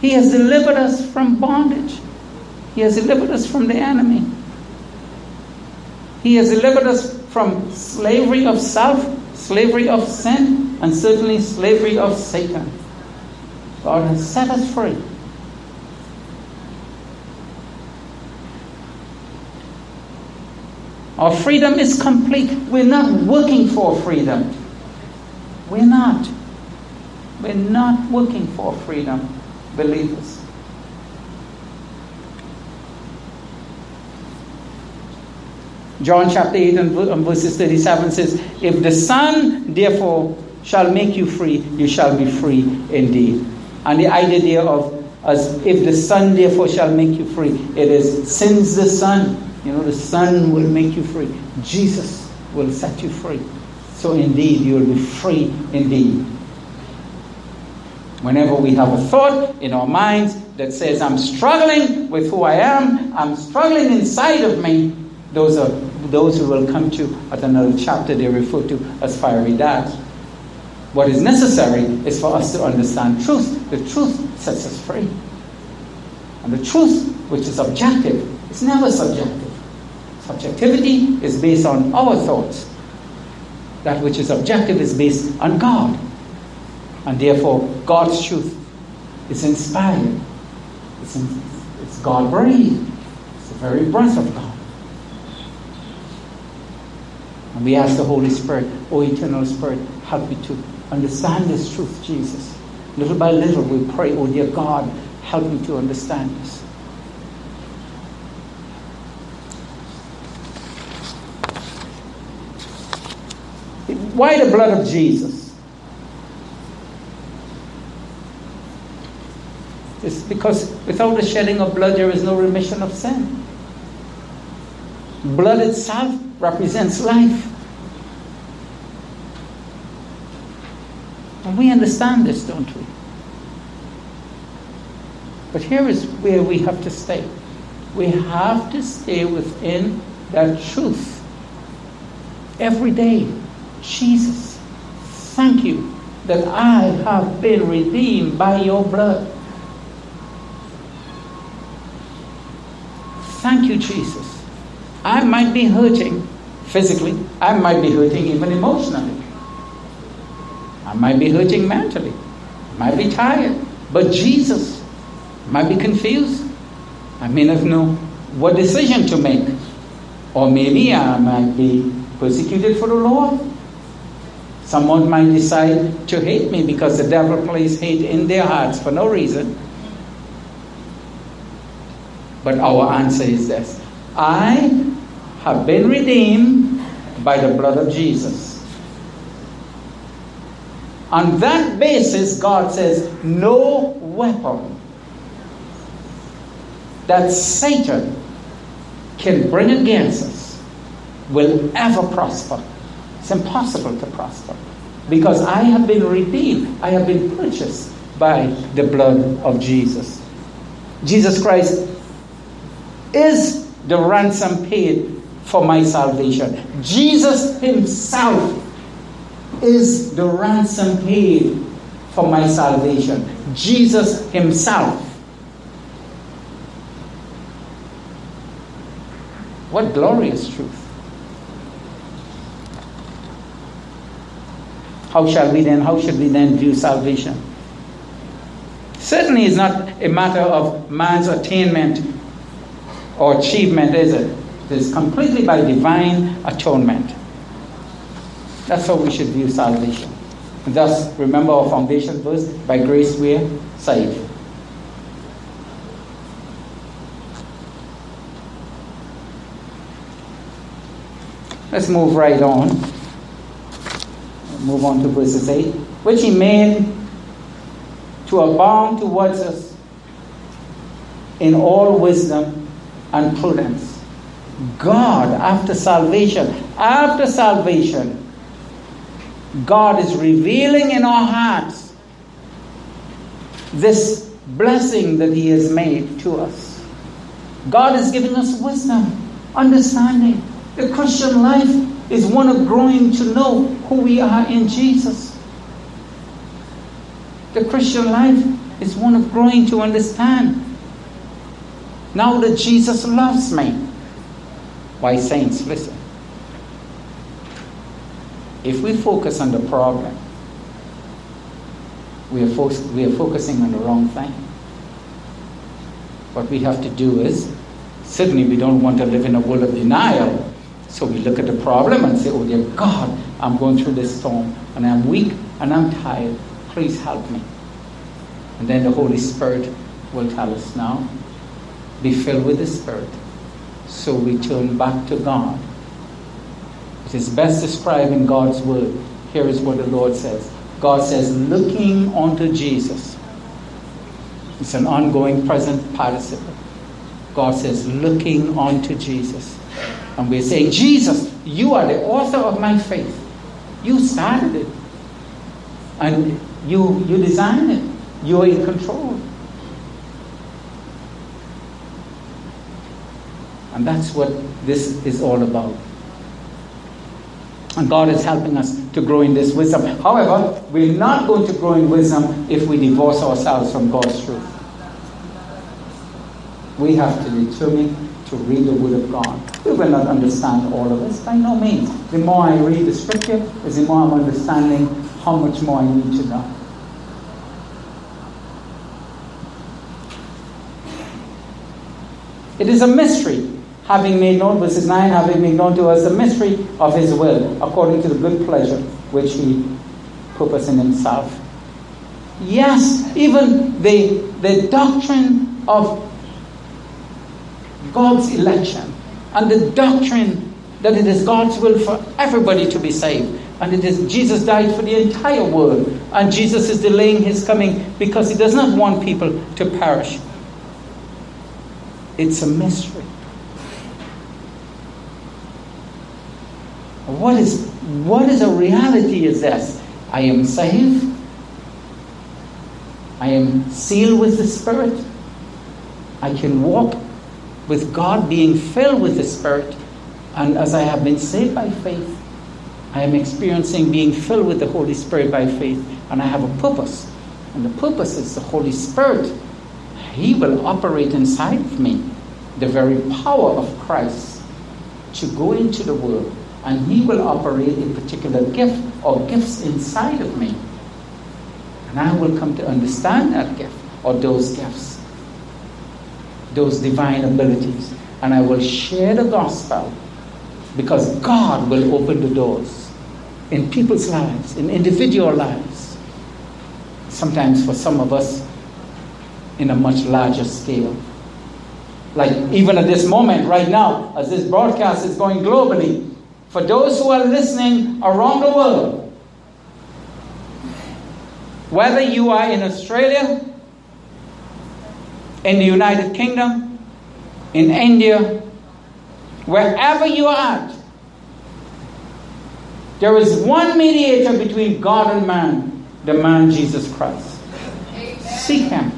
He has delivered us from bondage. He has delivered us from the enemy. He has delivered us from slavery of self, slavery of sin, and certainly slavery of Satan. God has set us free. Our freedom is complete. We're not working for freedom. We're not. We're not working for freedom, believers. John chapter eight and verses thirty-seven says, if the Son, therefore, shall make you free, you shall be free indeed. And the idea of, as if the Son, therefore, shall make you free, it is, since the Son, you know, the Son will make you free. Jesus will set you free. So indeed, you will be free indeed. Whenever we have a thought in our minds that says, I'm struggling with who I am, I'm struggling inside of me, Those are those who will come to at another chapter they refer to as fiery darts. What is necessary is for us to understand truth. The truth sets us free. And the truth, which is objective, is never subjective. Subjectivity is based on our thoughts. That which is objective is based on God. And therefore, God's truth is inspired. It's, in, it's God-breathed. It's the very breath of God. And we ask the Holy Spirit, O eternal Spirit, help me to understand this truth, Jesus. Little by little we pray, O dear God, help me to understand this. Why the blood of Jesus? It's because without the shedding of blood there is no remission of sin. Blood itself represents life. And we understand this, don't we? But here is where we have to stay. We have to stay within that truth. Every day, Jesus, thank you that I have been redeemed by your blood. Thank you, Jesus. I might be hurting physically. I might be hurting even emotionally. I might be hurting mentally. I might be tired. But Jesus, might be confused. I may not know what decision to make. Or maybe I might be persecuted for the Lord. Someone might decide to hate me because the devil plays hate in their hearts for no reason. But our answer is this: I have been redeemed by the blood of Jesus. On that basis, God says, no weapon that Satan can bring against us will ever prosper. It's impossible to prosper, because I have been redeemed. I have been purchased by the blood of Jesus. Jesus Christ is the ransom paid for my salvation. Jesus himself is the ransom paid for my salvation. Jesus himself. What glorious truth. How shall we then, how should we then view salvation? Certainly it's not a matter of man's attainment or achievement, is it? It is completely by divine atonement. That's how we should view salvation. And thus, remember our foundation verse, by grace we are saved. Let's move right on. Move on to verses eight. Which he made to abound towards us in all wisdom and prudence. God, after salvation, after salvation, God is revealing in our hearts this blessing that he has made to us. God is giving us wisdom, understanding. The Christian life is one of growing to know who we are in Jesus. The Christian life is one of growing to understand. Now that Jesus loves me. Why, saints, listen. If we focus on the problem, we are, fo- we are focusing on the wrong thing. What we have to do is, certainly we don't want to live in a world of denial. So we look at the problem and say, oh dear God, I'm going through this storm and I'm weak and I'm tired. Please help me. And then the Holy Spirit will tell us now, be filled with the Spirit. So we turn back to God. It is best described in God's word. Here is what the Lord says. God says, looking unto Jesus. It's an ongoing present participle. God says, looking unto Jesus. And we're saying, Jesus, you are the author of my faith. You started it. And you, you designed it. You are in control. And that's what this is all about. And God is helping us to grow in this wisdom. However, we're not going to grow in wisdom if we divorce ourselves from God's truth. We have to determine to read the Word of God. We will not understand all of this, by no means. The more I read the Scripture, is the more I'm understanding how much more I need to know. It is a mystery, having made known, verses nine, having made known to us the mystery of His will, according to the good pleasure which He purposed in Himself. Yes, even the, the doctrine of God's election and the doctrine that it is God's will for everybody to be saved, and it is Jesus died for the entire world, and Jesus is delaying his coming because he does not want people to perish. It's a mystery. What is what is a reality is this: I am saved, I am sealed with the Spirit, I can walk with God, being filled with the Spirit, and as I have been saved by faith, I am experiencing being filled with the Holy Spirit by faith, and I have a purpose, and the purpose is the Holy Spirit. He will operate inside of me the very power of Christ to go into the world, and he will operate a particular gift or gifts inside of me, and I will come to understand that gift or those gifts, those divine abilities. And I will share the gospel because God will open the doors in people's lives, in individual lives. Sometimes for some of us, in a much larger scale. Like even at this moment, right now, as this broadcast is going globally, for those who are listening around the world, whether you are in Australia, in the United Kingdom, in India, wherever you are at, there is one mediator between God and man, the man Jesus Christ. Amen. Seek him.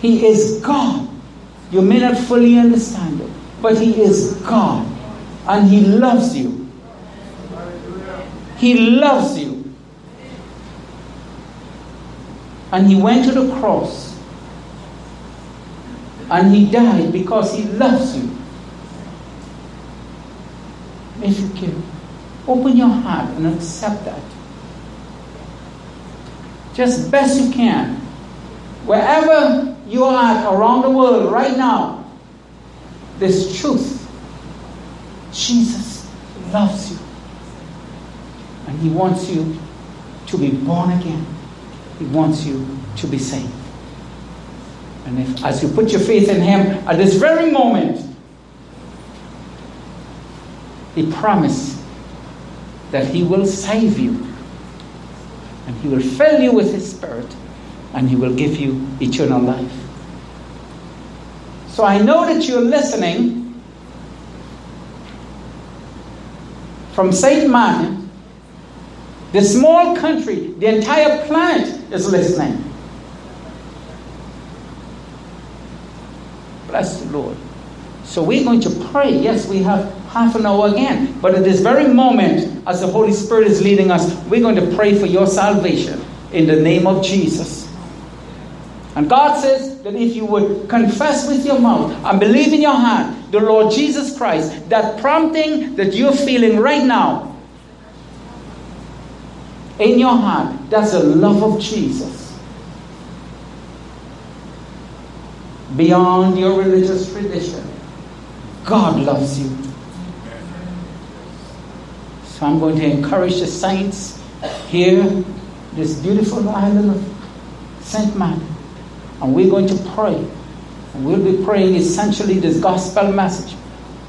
He is God. You may not fully understand it, but he is God. And he loves you. He loves you. And he went to the cross. And he died because he loves you. If you care, open your heart and accept that. Just best you can. Wherever you are at around the world right now, this truth, Jesus loves you. And he wants you to be born again. He wants you to be saved. And if, as you put your faith in him at this very moment, he promised that he will save you. And he will fill you with his spirit. And he will give you eternal life. So I know that you're listening from Saint Martin. The small country, the entire planet is listening. Bless the Lord. So we're going to pray. Yes, we have half an hour again. But at this very moment, as the Holy Spirit is leading us, we're going to pray for your salvation in the name of Jesus. And God says that if you would confess with your mouth and believe in your heart the Lord Jesus Christ, that prompting that you're feeling right now, in your heart, that's the love of Jesus. Beyond your religious tradition, God loves you. So I'm going to encourage the saints here, this beautiful island of Saint Martin. And we're going to pray. And we'll be praying essentially this gospel message.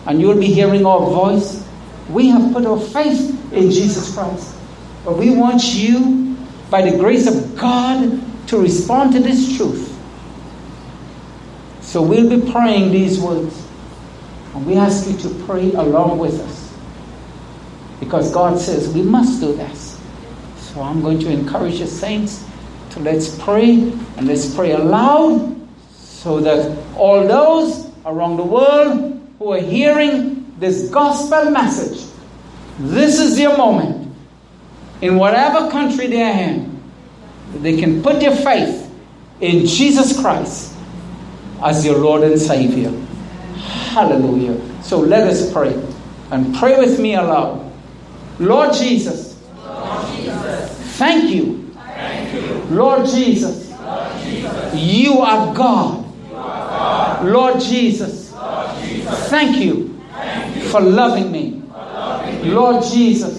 And you'll be hearing our voice. We have put our faith in Jesus Christ. But we want you, by the grace of God, to respond to this truth. So we'll be praying these words. And we ask you to pray along with us. Because God says we must do this. So I'm going to encourage the saints to let's pray. And let's pray aloud. So that all those around the world who are hearing this gospel message, this is your moment. In whatever country they are in, they can put their faith in Jesus Christ as your Lord and Savior. Hallelujah. So let us pray. And pray with me aloud. Lord Jesus, Lord Jesus. Thank you. Thank you. Lord Jesus, Lord Jesus. You are God. You are God. Lord Jesus, Lord Jesus. Thank you, thank you for loving me. For loving Lord Jesus.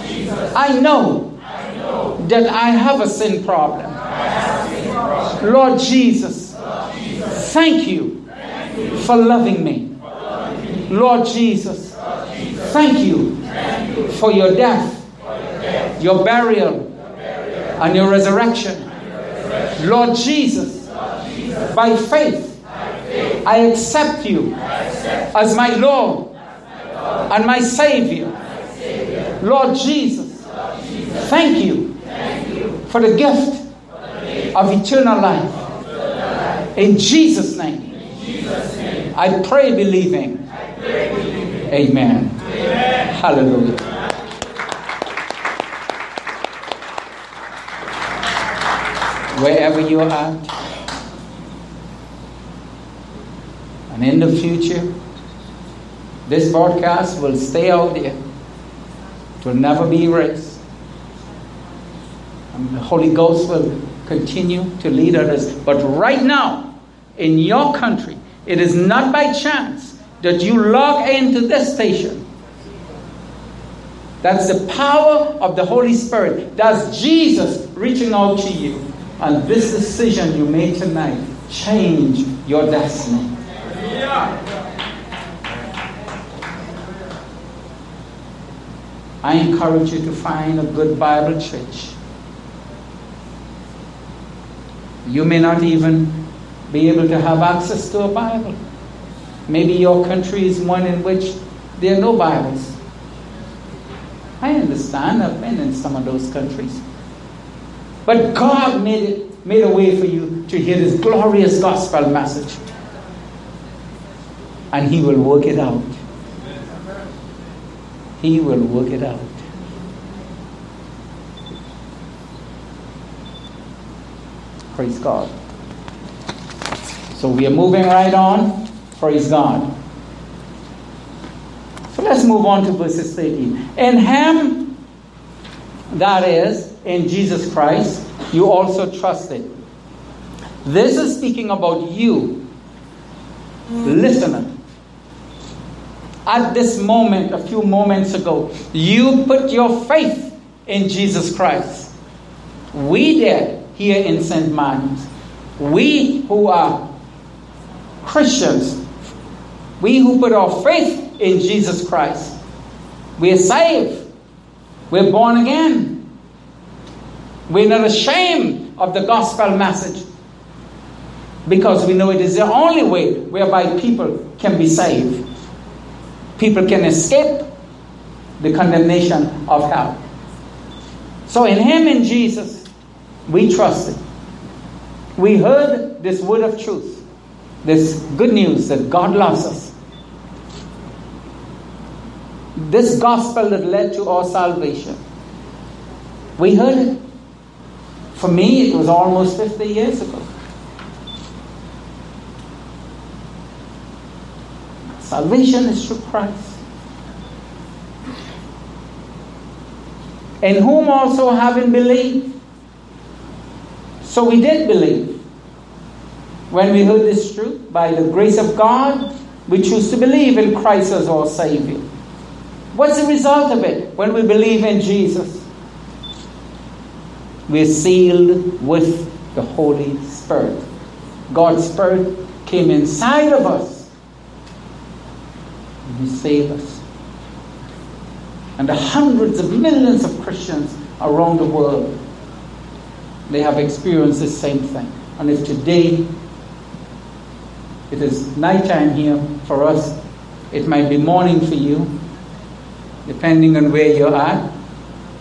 Jesus. I know, I know that I have a sin problem. A sin problem. Lord Jesus, Lord Jesus. Thank, you thank you for loving me. For loving me. Lord Jesus, Lord Jesus. Thank, you thank you for your death, for your, death. Your, burial, your burial, and your resurrection. And your resurrection. Lord Jesus, Lord Jesus. By, faith, by faith, I accept you I accept as, my Lord, as my Lord and my Savior. Lord Jesus, Lord Jesus, thank you, thank you for the gift, for the gift of, eternal life. of eternal life. In Jesus' name, in Jesus' name I pray believing. I pray believing. Amen. Amen. Hallelujah. Amen. Wherever you are at, and in the future, this broadcast will stay out there. Will never be erased. And the Holy Ghost will continue to lead others. But right now, in your country, it is not by chance that you log into this station. That's the power of the Holy Spirit. That's Jesus reaching out to you. And this decision you made tonight changed your destiny. I encourage you to find a good Bible church. You may not even be able to have access to a Bible. Maybe your country is one in which there are no Bibles. I understand. I've been in some of those countries. But God made it, made a way for you to hear this glorious gospel message. And He will work it out. He will work it out. Praise God. So we are moving right on. Praise God. So let's move on to verses thirteen. In Him, that is, in Jesus Christ, you also trusted. This is speaking about you, listener. At this moment, a few moments ago, you put your faith in Jesus Christ. We did here in Saint Martin's. We who are Christians, we who put our faith in Jesus Christ, we're saved, we're born again, we're not ashamed of the gospel message, because we know it is the only way whereby people can be saved. People can escape the condemnation of hell. So in Him, in Jesus, we trusted. We heard this word of truth, this good news that God loves us. This gospel that led to our salvation. We heard it. For me, it was almost fifty years ago. Salvation is through Christ. In whom also having believed. So we did believe. When we heard this truth, by the grace of God, we choose to believe in Christ as our Savior. What's the result of it? When we believe in Jesus, we're sealed with the Holy Spirit. God's Spirit came inside of us. He saved us. And the hundreds of millions of Christians around the world, they have experienced the same thing. And if today it is nighttime here for us, it might be morning for you, depending on where you are.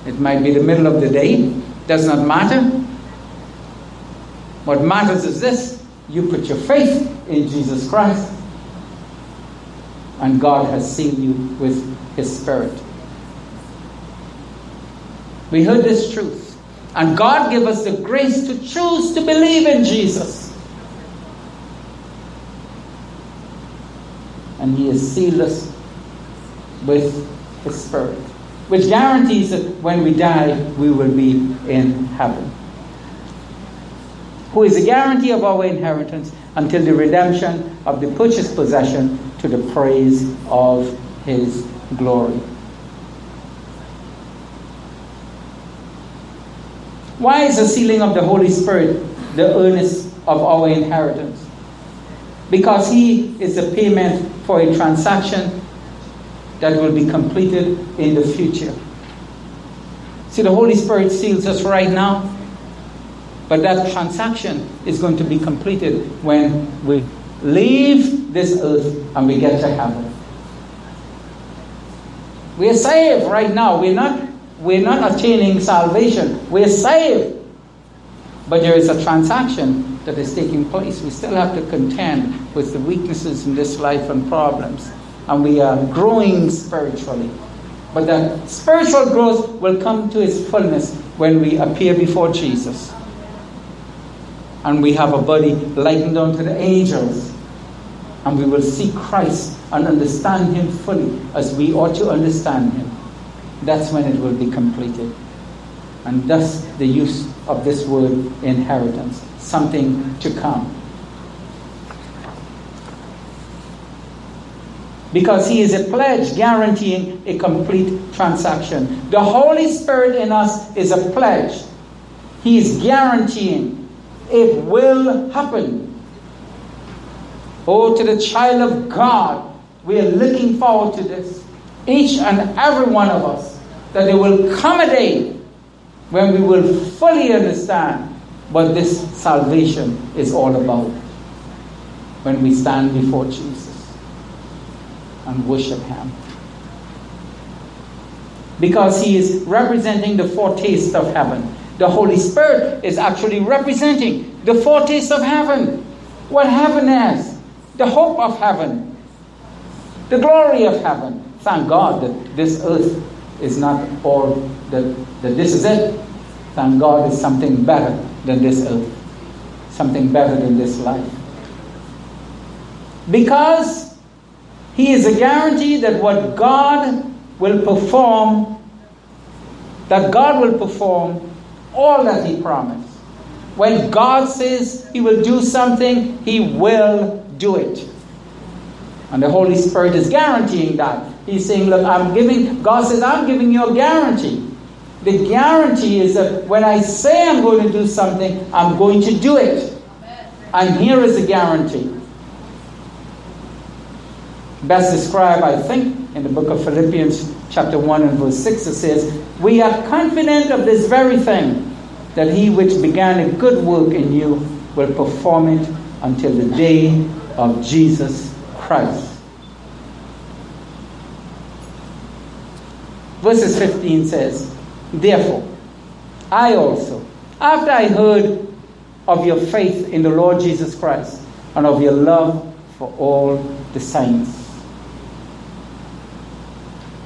It might be the middle of the day. Does not matter. What matters is this: you put your faith in Jesus Christ. And God has sealed you with His Spirit. We heard this truth. And God gave us the grace to choose to believe in Jesus. And He has sealed us with His Spirit, which guarantees that when we die, we will be in heaven. Who is the guarantee of our inheritance until the redemption of the purchased possession to the praise of His glory. Why is the sealing of the Holy Spirit the earnest of our inheritance? Because He is the payment for a transaction that will be completed in the future. See, the Holy Spirit seals us right now, but that transaction is going to be completed when we leave this earth and we get to heaven. We are saved right now. We're not, we're not attaining salvation. We're saved. But there is a transaction that is taking place. We still have to contend with the weaknesses in this life and problems. And we are growing spiritually. But that spiritual growth will come to its fullness when we appear before Jesus. And we have a body likened unto the angels. And we will see Christ and understand Him fully as we ought to understand Him. That's when it will be completed. And thus the use of this word inheritance. Something to come. because he is a pledge guaranteeing a complete transaction. The Holy Spirit in us is a pledge. He is guaranteeing it will happen. Oh, to the child of God, we are looking forward to this. Each and every one of us, that there will come a day when we will fully understand what this salvation is all about. When we stand before Jesus and worship him. Because he is representing the foretaste of heaven. The Holy Spirit is actually representing the foretaste of heaven. What heaven is. The hope of heaven. The glory of heaven. Thank God that this earth is not all that, that this is it. Thank God is something better than this earth. Something better than this life. Because he is a guarantee that what God will perform, that God will perform all that he promised. When God says he will do something, he will do it. And the Holy Spirit is guaranteeing that. He's saying, look, I'm giving, God says, I'm giving you a guarantee. The guarantee is that when I say I'm going to do something, I'm going to do it. And here is the guarantee. Best described, I think, in the book of Philippians chapter one and verse six, it says, we are confident of this very thing, that he which began a good work in you will perform it until the day of Jesus Christ. Verses fifteen says, therefore, I also, after I heard of your faith in the Lord Jesus Christ and of your love for all the saints.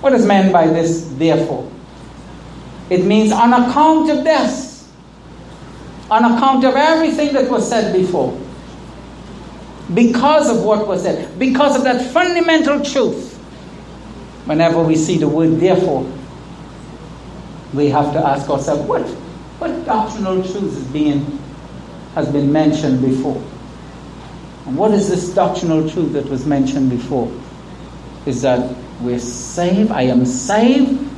What is meant by this, therefore? It means on account of this. On account of everything that was said before. Because of what was said. Because of that fundamental truth. Whenever we see the word therefore, we have to ask ourselves, what, what doctrinal truth is being, has been mentioned before? And what is this doctrinal truth that was mentioned before? Is that we're saved. I am saved.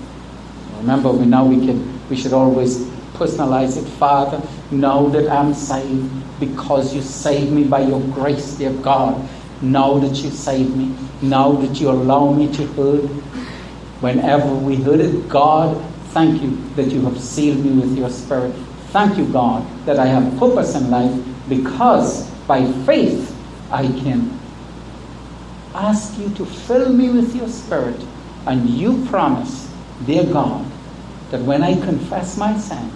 Remember, we now we can we should always personalize it. Father, know that I'm saved because you saved me by your grace, dear God. Now that you saved me, now that you allow me to hear. Whenever we heard it, God, thank you that you have sealed me with your Spirit. Thank you, God, that I have purpose in life because by faith I can ask you to fill me with your Spirit, and you promise, dear God, that when I confess my sin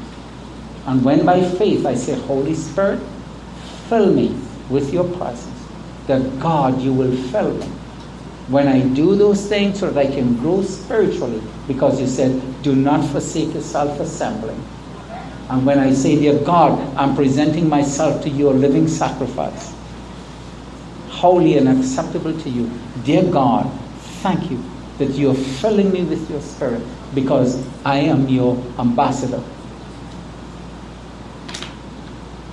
and when by faith I say, Holy Spirit, fill me with your presence, that God, you will fill me. When I do those things so that I can grow spiritually, because you said, do not forsake yourself assembling. And when I say, dear God, I'm presenting myself to you a living sacrifice, holy and acceptable to you. Dear God, thank you that you are filling me with your Spirit because I am your ambassador.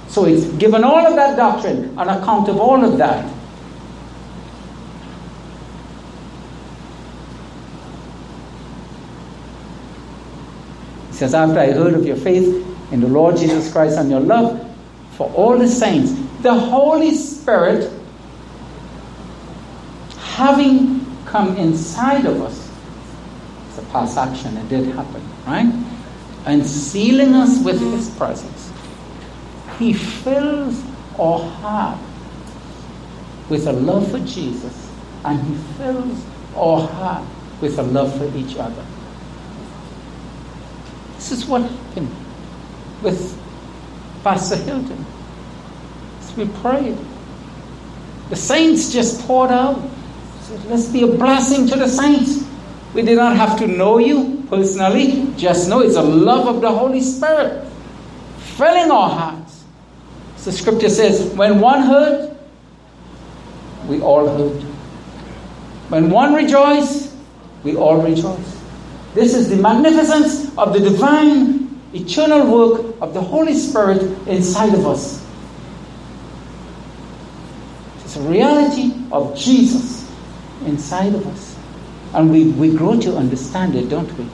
So it's given all of that doctrine, on account of all of that. It says, after I heard of your faith in the Lord Jesus Christ and your love for all the saints, the Holy Spirit having come inside of us, it's a past action, it did happen, right? And sealing us with his presence, he fills our heart with a love for Jesus, and he fills our heart with a love for each other. This is what happened with Pastor Hilton. So we prayed. The saints just poured out. Let's be a blessing to the saints. We do not have to know you personally. Just know it's a love of the Holy Spirit filling our hearts. So scripture says, when one heard, we all heard. When one rejoiced, we all rejoiced. This is the magnificence of the divine, eternal work of the Holy Spirit inside of us. It's a reality of Jesus. inside of us. And we, we grow to understand it, don't we?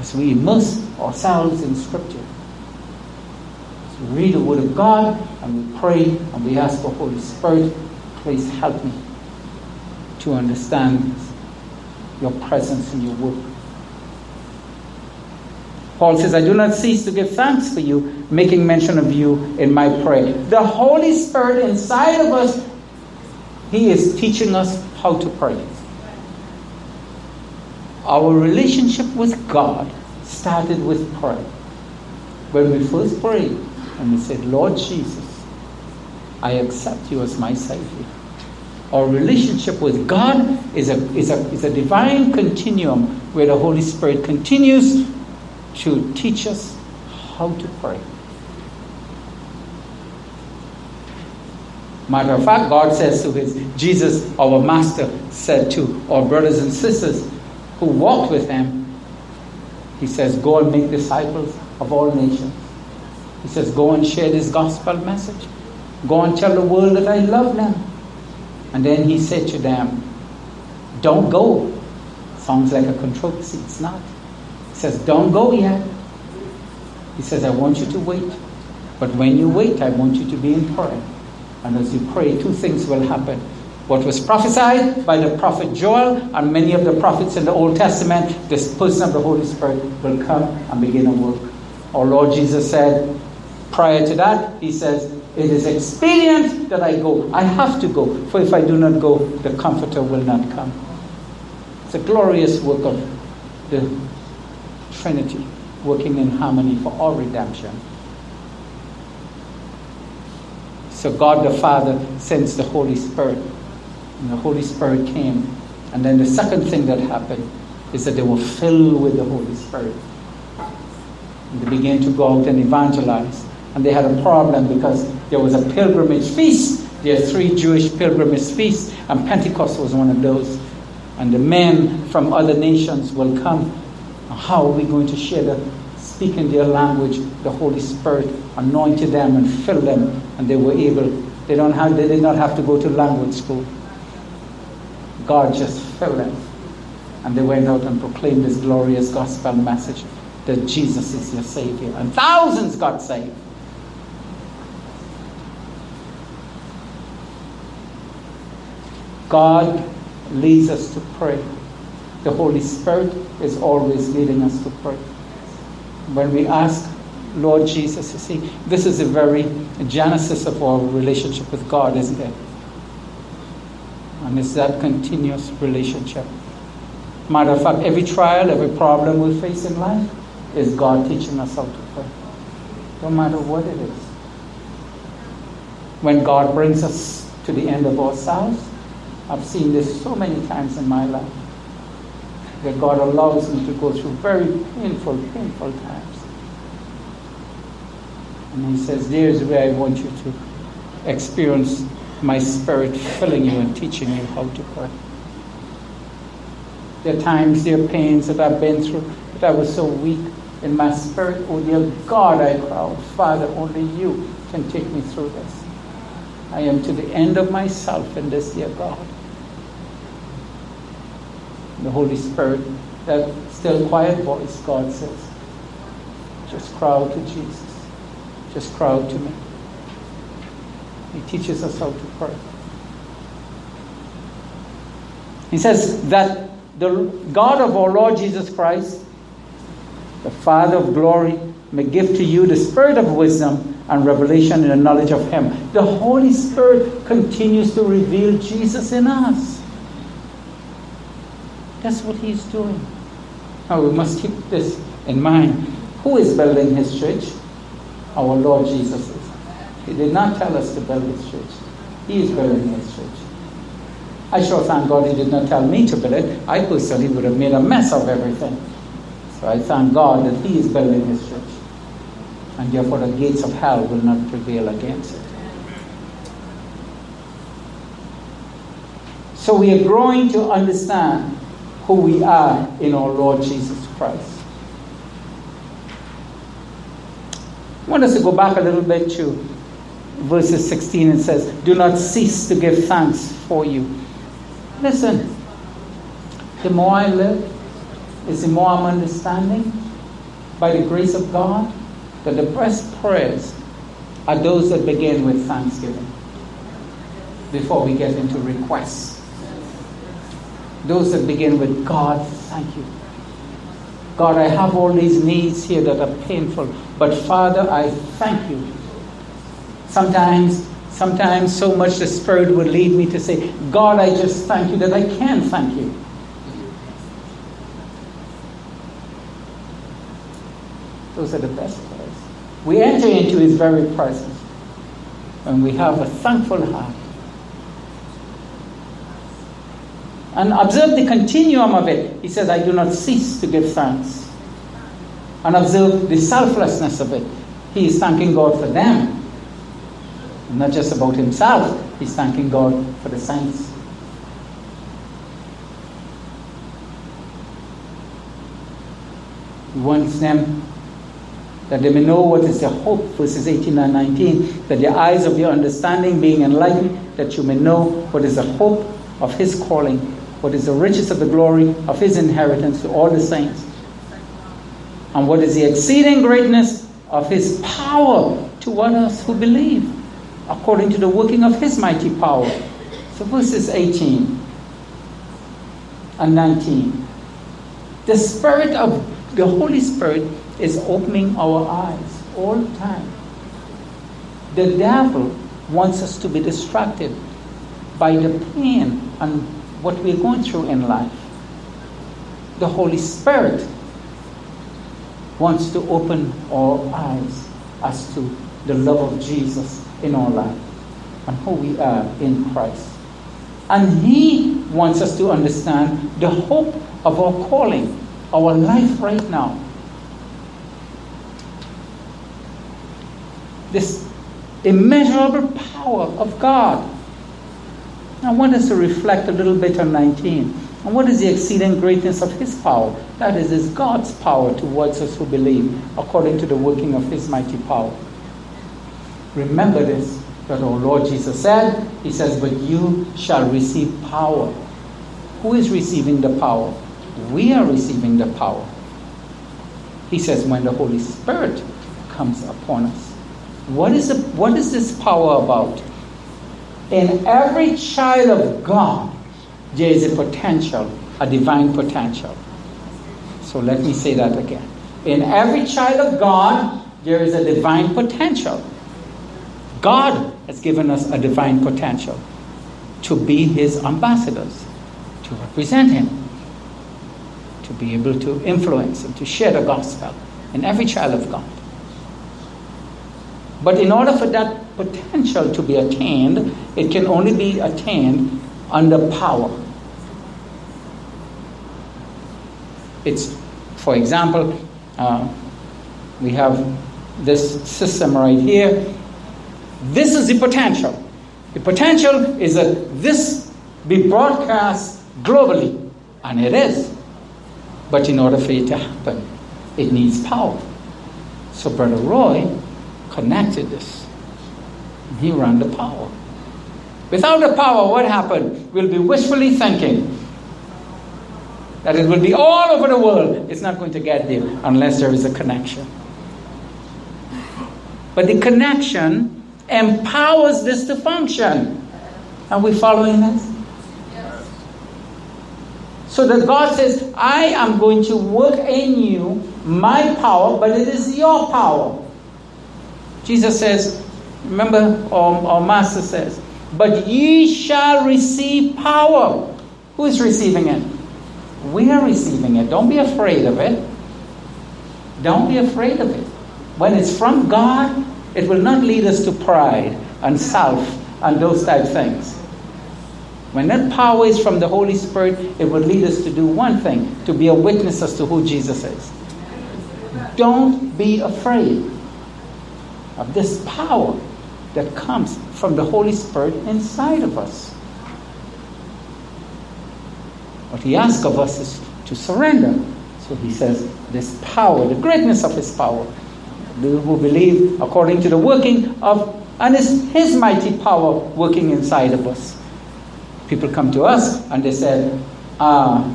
As we immerse ourselves in Scripture. As we read the Word of God, and we pray, and we ask the Holy Spirit, please help me to understand your presence and your work. Paul says, I do not cease to give thanks for you, making mention of you in my prayer. The Holy Spirit inside of us, He is teaching us how to pray. Our relationship with God started with prayer. When we first prayed and we said, Lord Jesus, I accept you as my Savior. Our relationship with God is a, is a, is a divine continuum where the Holy Spirit continues to teach us how to pray. Matter of fact, God says to his, Jesus, our master, said to our brothers and sisters who walked with him, he says, go and make disciples of all nations. He says, go and share this gospel message. Go and tell the world that I love them. And then he said to them, don't go. Sounds like a controversy. It's not. He says, don't go yet. He says, I want you to wait. But when you wait, I want you to be in prayer. And as you pray, two things will happen. What was prophesied by the prophet Joel and many of the prophets in the Old Testament, this person of the Holy Spirit will come and begin a work. Our Lord Jesus said, prior to that, he says, it is expedient that I go. I have to go. For if I do not go, the Comforter will not come. It's a glorious work of the Trinity, working in harmony for all redemption. So God the Father sends the Holy Spirit, and the Holy Spirit came. And then the second thing that happened is that they were filled with the Holy Spirit. And they began to go out and evangelize. And they had a problem because there was a pilgrimage feast. There are three Jewish pilgrimage feasts, and Pentecost was one of those. And the men from other nations will come. How are we going to share the, speak in their language? The Holy Spirit anointed them and filled them, and they were able. They don't have. They did not have to go to language school. God just filled them, and they went out and proclaimed this glorious gospel message that Jesus is your Savior, and thousands got saved. God leads us to pray. The Holy Spirit is always leading us to pray. When we ask, Lord Jesus, you see, this is the very genesis of our relationship with God, isn't it? And it's that continuous relationship. Matter of fact, every trial, every problem we face in life is God teaching us how to pray. No matter what it is. When God brings us to the end of ourselves, I've seen this so many times in my life, that God allows me to go through very painful, painful times. And he says, there's where I want you to experience my Spirit filling you and teaching you how to pray. There are times, there are pains that I've been through, that I was so weak in my spirit. Oh dear God, I cry, oh, Father, only you can take me through this. I am to the end of myself in this, dear God. The Holy Spirit, that still quiet voice, God says, just cry out to Jesus. Just cry out to me. He teaches us how to pray. He says that the God of our Lord Jesus Christ, the Father of glory, may give to you the spirit of wisdom and revelation in the knowledge of Him. The Holy Spirit continues to reveal Jesus in us. That's what he's doing. Now we must keep this in mind. Who is building his church? Our Lord Jesus is. He did not tell us to build his church. He is building his church. I sure thank God he did not tell me to build it. I personally would have made a mess of everything. So I thank God that he is building his church. And therefore the gates of hell will not prevail against it. So we are growing to understand who we are in our Lord Jesus Christ. I want us to go back a little bit to verses sixteen. It says, do not cease to give thanks for you, Listen, the more I live, it's the more I'm understanding, by the grace of God, that the best prayers are those that begin with thanksgiving before we get into requests. Those that begin with, God, thank you. God, I have all these needs here that are painful, but Father, I thank you. Sometimes, sometimes so much the Spirit will lead me to say, God, I just thank you that I can thank you. Those are the best prayers. We enter into His very presence when we have a thankful heart. And observe the continuum of it. He says, I do not cease to give thanks. And observe the selflessness of it. He is thanking God for them. And not just about himself. He's thanking God for the saints. He wants them that they may know what is their hope, verses eighteen and nineteen, that the eyes of your understanding being enlightened, that you may know what is the hope of his calling, what is the riches of the glory of his inheritance to all the saints, and what is the exceeding greatness of his power toward us who believe, according to the working of his mighty power. So verses eighteen and nineteen. The Spirit of the Holy Spirit is opening our eyes all the time. The devil wants us to be distracted by the pain and what we're going through in life. The Holy Spirit wants to open our eyes as to the love of Jesus in our life and who we are in Christ. And He wants us to understand the hope of our calling, our life right now. This immeasurable power of God. I want us to reflect a little bit on nineteen. And what is the exceeding greatness of his power? That is, is God's power towards us who believe, according to the working of his mighty power. Remember this, that our Lord Jesus said, He says, but you shall receive power. Who is receiving the power? We are receiving the power. He says, when the Holy Spirit comes upon us. What is, the, what is this power about? In every child of God, there is a potential, a divine potential. So let me say that again. In every child of God, there is a divine potential. God has given us a divine potential to be His ambassadors, to represent Him, to be able to influence and to share the gospel in every child of God. But in order for that potential to be attained, it can only be attained under power. It's, for example, uh, we have this system right here. This is the potential. The potential is that this be broadcast globally, and it is. But in order for it to happen, it needs power. So Brother Roy connected this. He ran the power. Without the power, what happened? We'll be wishfully thinking that it will be all over the world. It's not going to get there unless there is a connection. But the connection empowers this to function. Are we following this? Yes. So that God says, I am going to work in you my power, but it is your power. Jesus says, remember, our, our Master says, but ye shall receive power. Who is receiving it? We are receiving it. Don't be afraid of it. Don't be afraid of it. When it's from God, it will not lead us to pride and self and those type things. When that power is from the Holy Spirit, it will lead us to do one thing, to be a witness as to who Jesus is. Don't be afraid of this power that comes from the Holy Spirit inside of us. What He asks of us is to surrender. So He says, this power, the greatness of His power, those who believe according to the working of, and it's His mighty power working inside of us. people come to us and they said, uh,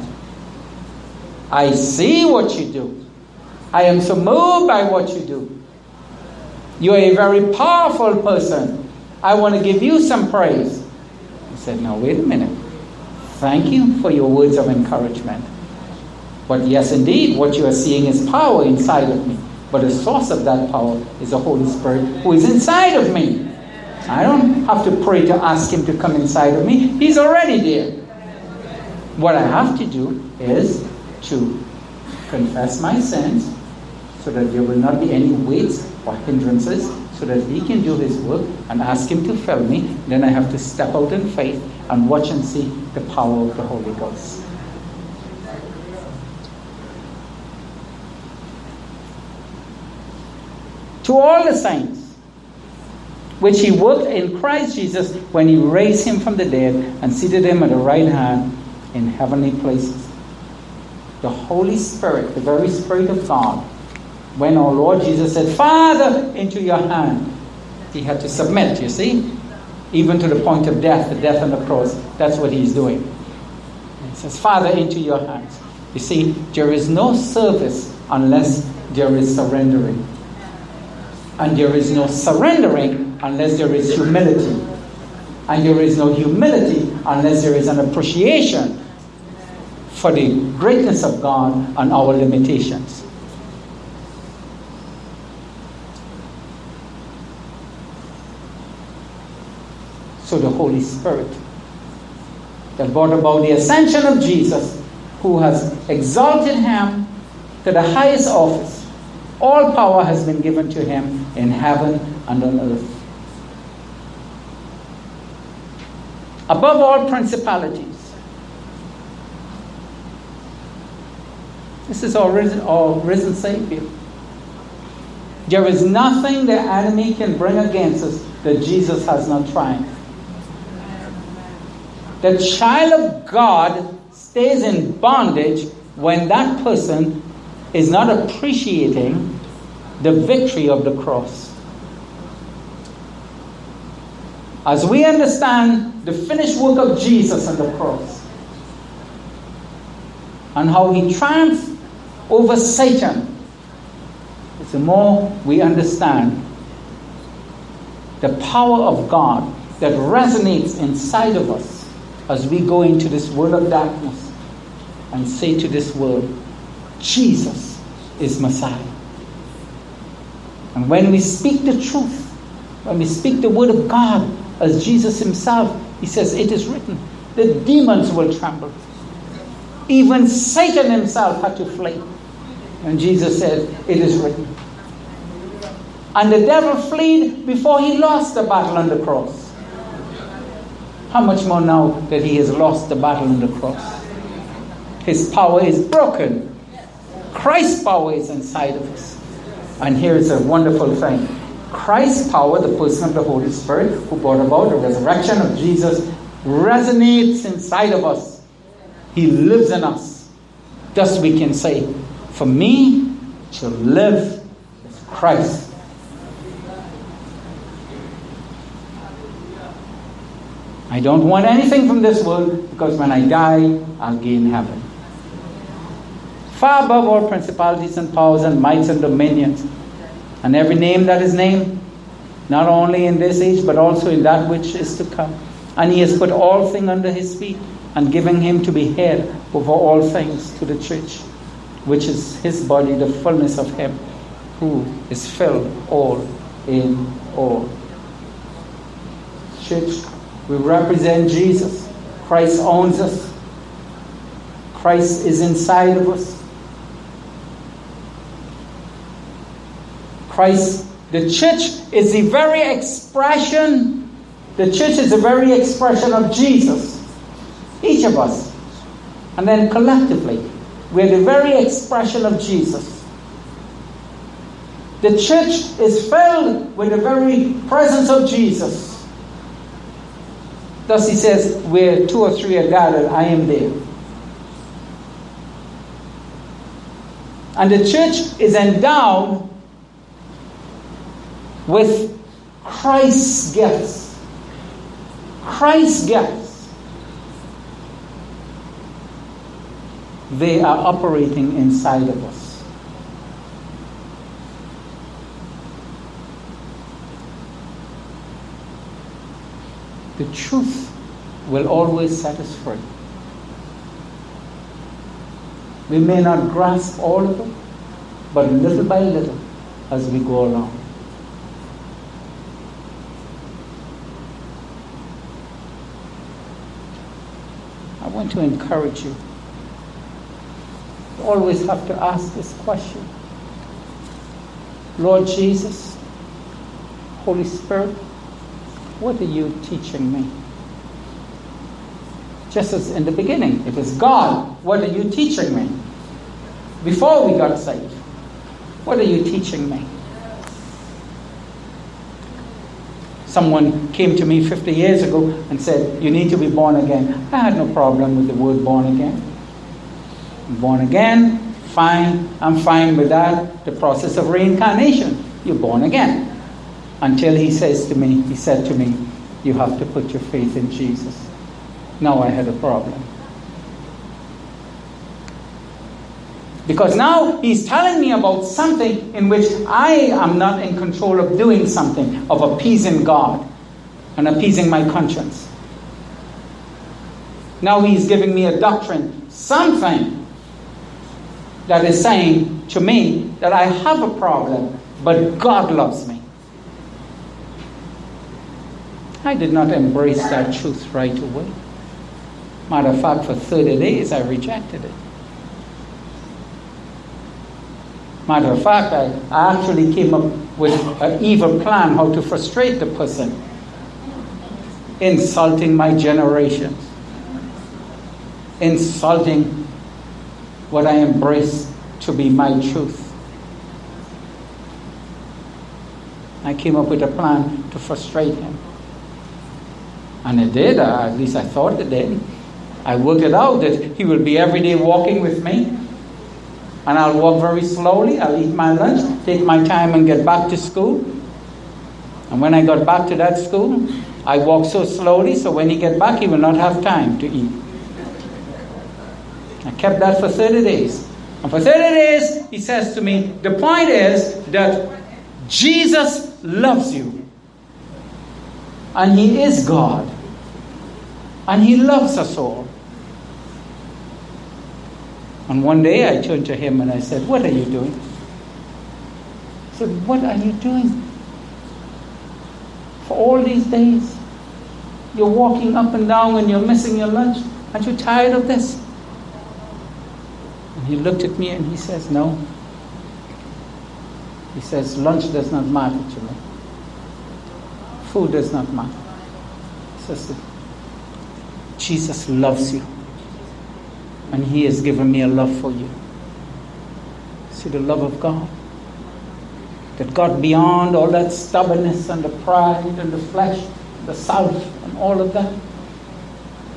I see what you do. I am so moved by what you do. You are a very powerful person. I want to give you some praise. I said, now wait a minute. Thank you for your words of encouragement. But yes, indeed, what you are seeing is power inside of me. But the source of that power is the Holy Spirit who is inside of me. I don't have to pray to ask him to come inside of me. He's already there. What I have to do is to confess my sins so that there will not be any weights or hindrances, so that he can do his work, and ask him to fill me. Then I have to step out in faith and watch and see the power of the Holy Ghost. To all the saints, which he worked in Christ Jesus when he raised him from the dead and seated him at the right hand in heavenly places. The Holy Spirit, the very Spirit of God, when our Lord Jesus said, Father, into your hand, he had to submit, you see, even to the point of death, the death on the cross. That's what he's doing. He says, Father, into your hands. You see, there is no service unless there is surrendering. And there is no surrendering unless there is humility. And there is no humility unless there is an appreciation for the greatness of God and our limitations. So the Holy Spirit that brought about the ascension of Jesus, who has exalted him to the highest office. All power has been given to him in heaven and on earth. Above all principalities. This is our risen, our risen Savior. There is nothing the enemy can bring against us that Jesus has not triumphed. The child of God stays in bondage when that person is not appreciating the victory of the cross. As we understand the finished work of Jesus on the cross and how he triumphed over Satan, the more we understand the power of God that resonates inside of us as we go into this world of darkness and say to this world, Jesus is Messiah. And when we speak the truth, when we speak the word of God, as Jesus himself, he says, it is written, the demons will tremble. Even Satan himself had to flee. And Jesus said, it is written. And the devil fled before he lost the battle on the cross. How much more now that he has lost the battle on the cross? His power is broken. Christ's power is inside of us. And here is a wonderful thing. Christ's power, the person of the Holy Spirit, who brought about the resurrection of Jesus, resonates inside of us. He lives in us. Thus we can say, for me to live is Christ. I don't want anything from this world, because when I die, I'll gain heaven. Far above all principalities and powers and mights and dominions, and every name that is named, not only in this age, but also in that which is to come. And he has put all things under his feet, and given him to be head over all things to the church, which is his body, the fullness of him who is filled all in all. Church, we represent Jesus. Christ owns us. Christ is inside of us. Christ, the church is the very expression, the church is the very expression of Jesus. Each of us. And then collectively, we are the very expression of Jesus. The church is filled with the very presence of Jesus. Thus he says, where two or three are gathered, I am there. And the church is endowed with Christ's gifts. Christ's gifts. they are operating inside of us. The truth will always set us free. We may not grasp all of it, but little by little as we go along. I want to encourage you. You always have to ask this question. Lord Jesus, Holy Spirit, what are you teaching me? Just as in the beginning, it was God, what are you teaching me? Before we got saved, what are you teaching me? Someone came to me fifty years ago and said, you need to be born again. I had no problem with the word born again. I'm born again, fine. I'm fine with that. The process of reincarnation, you're born again. Until he says to me, he said to me, you have to put your faith in Jesus. Now I had a problem. Because now he's telling me about something in which I am not in control of doing something, of appeasing God and appeasing my conscience. Now he's giving me a doctrine, something that is saying to me that I have a problem, but God loves me. I did not embrace that truth right away. Matter of fact, for thirty days I rejected it. Matter of fact, I, I actually came up with an evil plan how to frustrate the person, insulting my generations, insulting what I embraced to be my truth. I came up with a plan to frustrate him. And it did, or at least I thought it did. I worked it out that he will be every day walking with me. And I'll walk very slowly, I'll eat my lunch, take my time and get back to school. And when I got back to that school, I walked so slowly, so when he get back, he will not have time to eat. I kept that for thirty days. And for thirty days, he says to me, the point is that Jesus loves you. And he is God. And he loves us all. And one day I turned to him and I said, what are you doing? He said, what are you doing? For all these days, you're walking up and down and you're missing your lunch. Aren't you tired of this? And he looked at me and he says, no. He says, lunch does not matter to me. Food does not matter. He says, Jesus loves you. And he has given me a love for you. See the love of God. That got beyond all that stubbornness and the pride and the flesh, the self and all of that.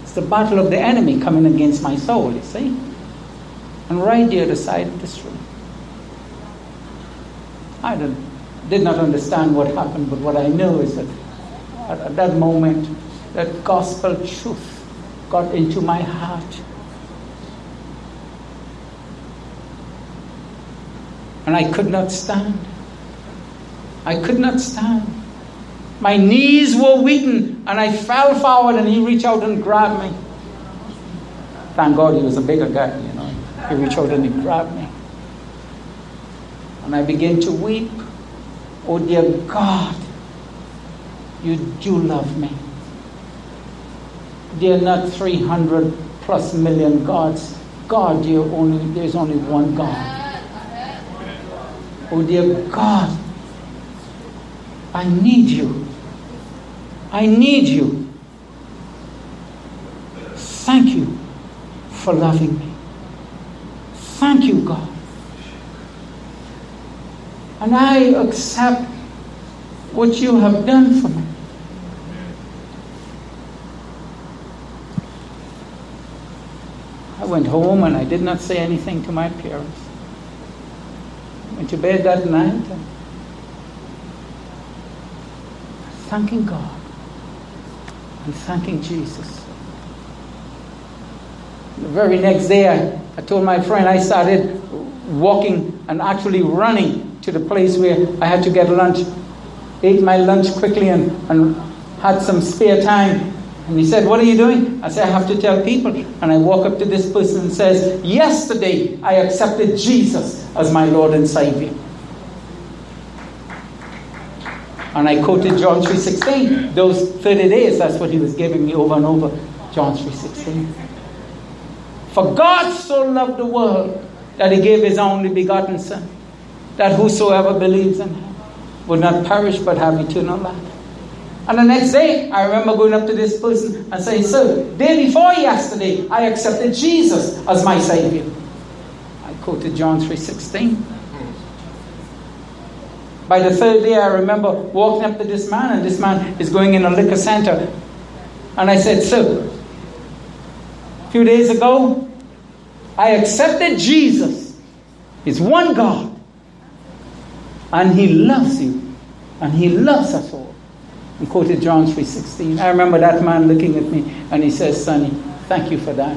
It's the battle of the enemy coming against my soul, you see. And right the other side of this room. I did not understand what happened, but what I know is that at that moment, that gospel truth got into my heart. And I could not stand. I could not stand. My knees were weakened and I fell forward and he reached out and grabbed me. Thank God he was a bigger guy, you know. He reached out and he grabbed me. And I began to weep. Oh dear God, you do love me. There are not three hundred plus million gods. God, dear, only, there's only one God. Oh dear God, I need you. I need you. Thank you for loving me. Thank you, God. And I accept what you have done for me. I went home and I did not say anything to my parents. Went to bed that night and thanking God and thanking Jesus. The very next day I I told my friend I started walking and actually running to the place where I had to get lunch. Ate my lunch quickly and, and had some spare time. And he said, "What are you doing?" I said, "I have to tell people." And I walk up to this person and says, "Yesterday I accepted Jesus as my Lord and Savior." And I quoted John three sixteen. Those thirty days, that's what he was giving me over and over. John three sixteen. "For God so loved the world that he gave his only begotten Son, that whosoever believes in him would not perish but have eternal life." And the next day, I remember going up to this person and saying, "Sir, day before yesterday, I accepted Jesus as my Savior." I quoted John three sixteen. By the third day, I remember walking up to this man, and this man is going in a liquor center. And I said, "Sir, a few days ago, I accepted Jesus. He's one God. And he loves you. And he loves us all." And quoted John three sixteen. I remember that man looking at me, and he says, "Sonny, thank you for that."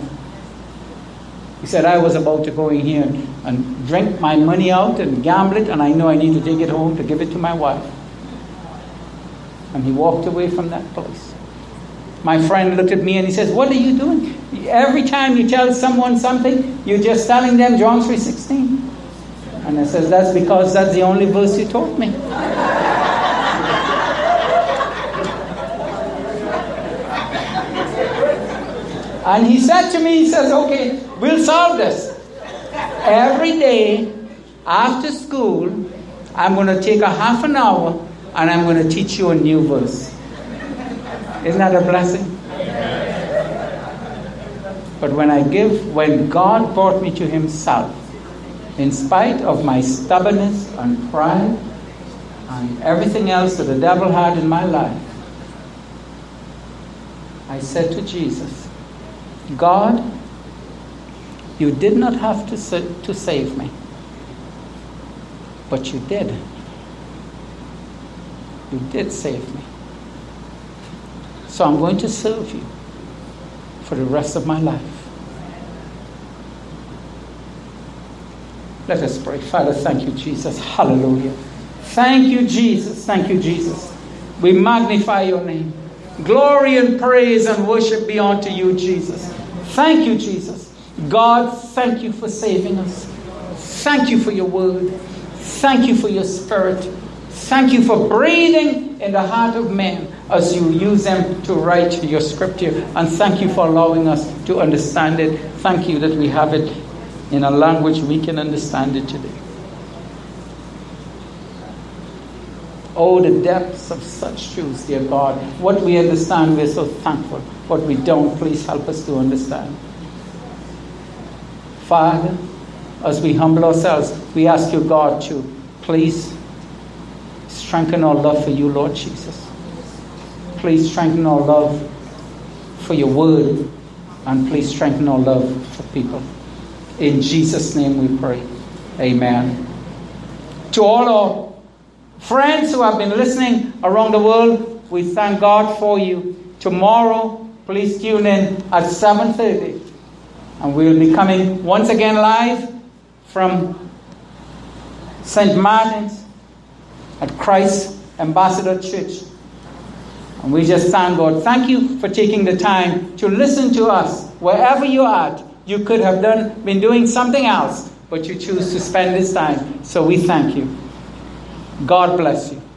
He said, "I was about to go in here and drink my money out and gamble it, and I know I need to take it home to give it to my wife." And he walked away from that place. My friend looked at me and he says, "What are you doing? Every time you tell someone something, you're just telling them John three sixteen. And I says, "That's because that's the only verse you taught me." And he said to me, he says, "Okay, we'll solve this. Every day after school, I'm going to take a half an hour and I'm going to teach you a new verse." Isn't that a blessing? But when I give, when God brought me to himself, in spite of my stubbornness and pride and everything else that the devil had in my life, I said to Jesus, "God, you did not have to sa- to save me, but you did. You did save me. So I'm going to serve you for the rest of my life." Let us pray. Father, thank you, Jesus. Hallelujah. Thank you, Jesus. Thank you, Jesus. We magnify your name. Glory and praise and worship be unto you, Jesus. Thank you, Jesus. God, thank you for saving us. Thank you for your word. Thank you for your spirit. Thank you for breathing in the heart of man as you use them to write your scripture. And thank you for allowing us to understand it. Thank you that we have it in a language we can understand it today. Oh, the depths of such truths, dear God. What we understand, we're so thankful. What we don't, please help us to understand. Father, as we humble ourselves, we ask you, God, to please strengthen our love for you, Lord Jesus. Please strengthen our love for your word, and please strengthen our love for people. In Jesus' name we pray. Amen. To all our friends who have been listening around the world, we thank God for you. Tomorrow, please tune in at seven thirty. And we will be coming once again live from Saint Martin's at Christ Ambassador Church. And we just thank God. Thank you for taking the time to listen to us wherever you're at. You could have done been doing something else, but you choose to spend this time. So we thank you. God bless you.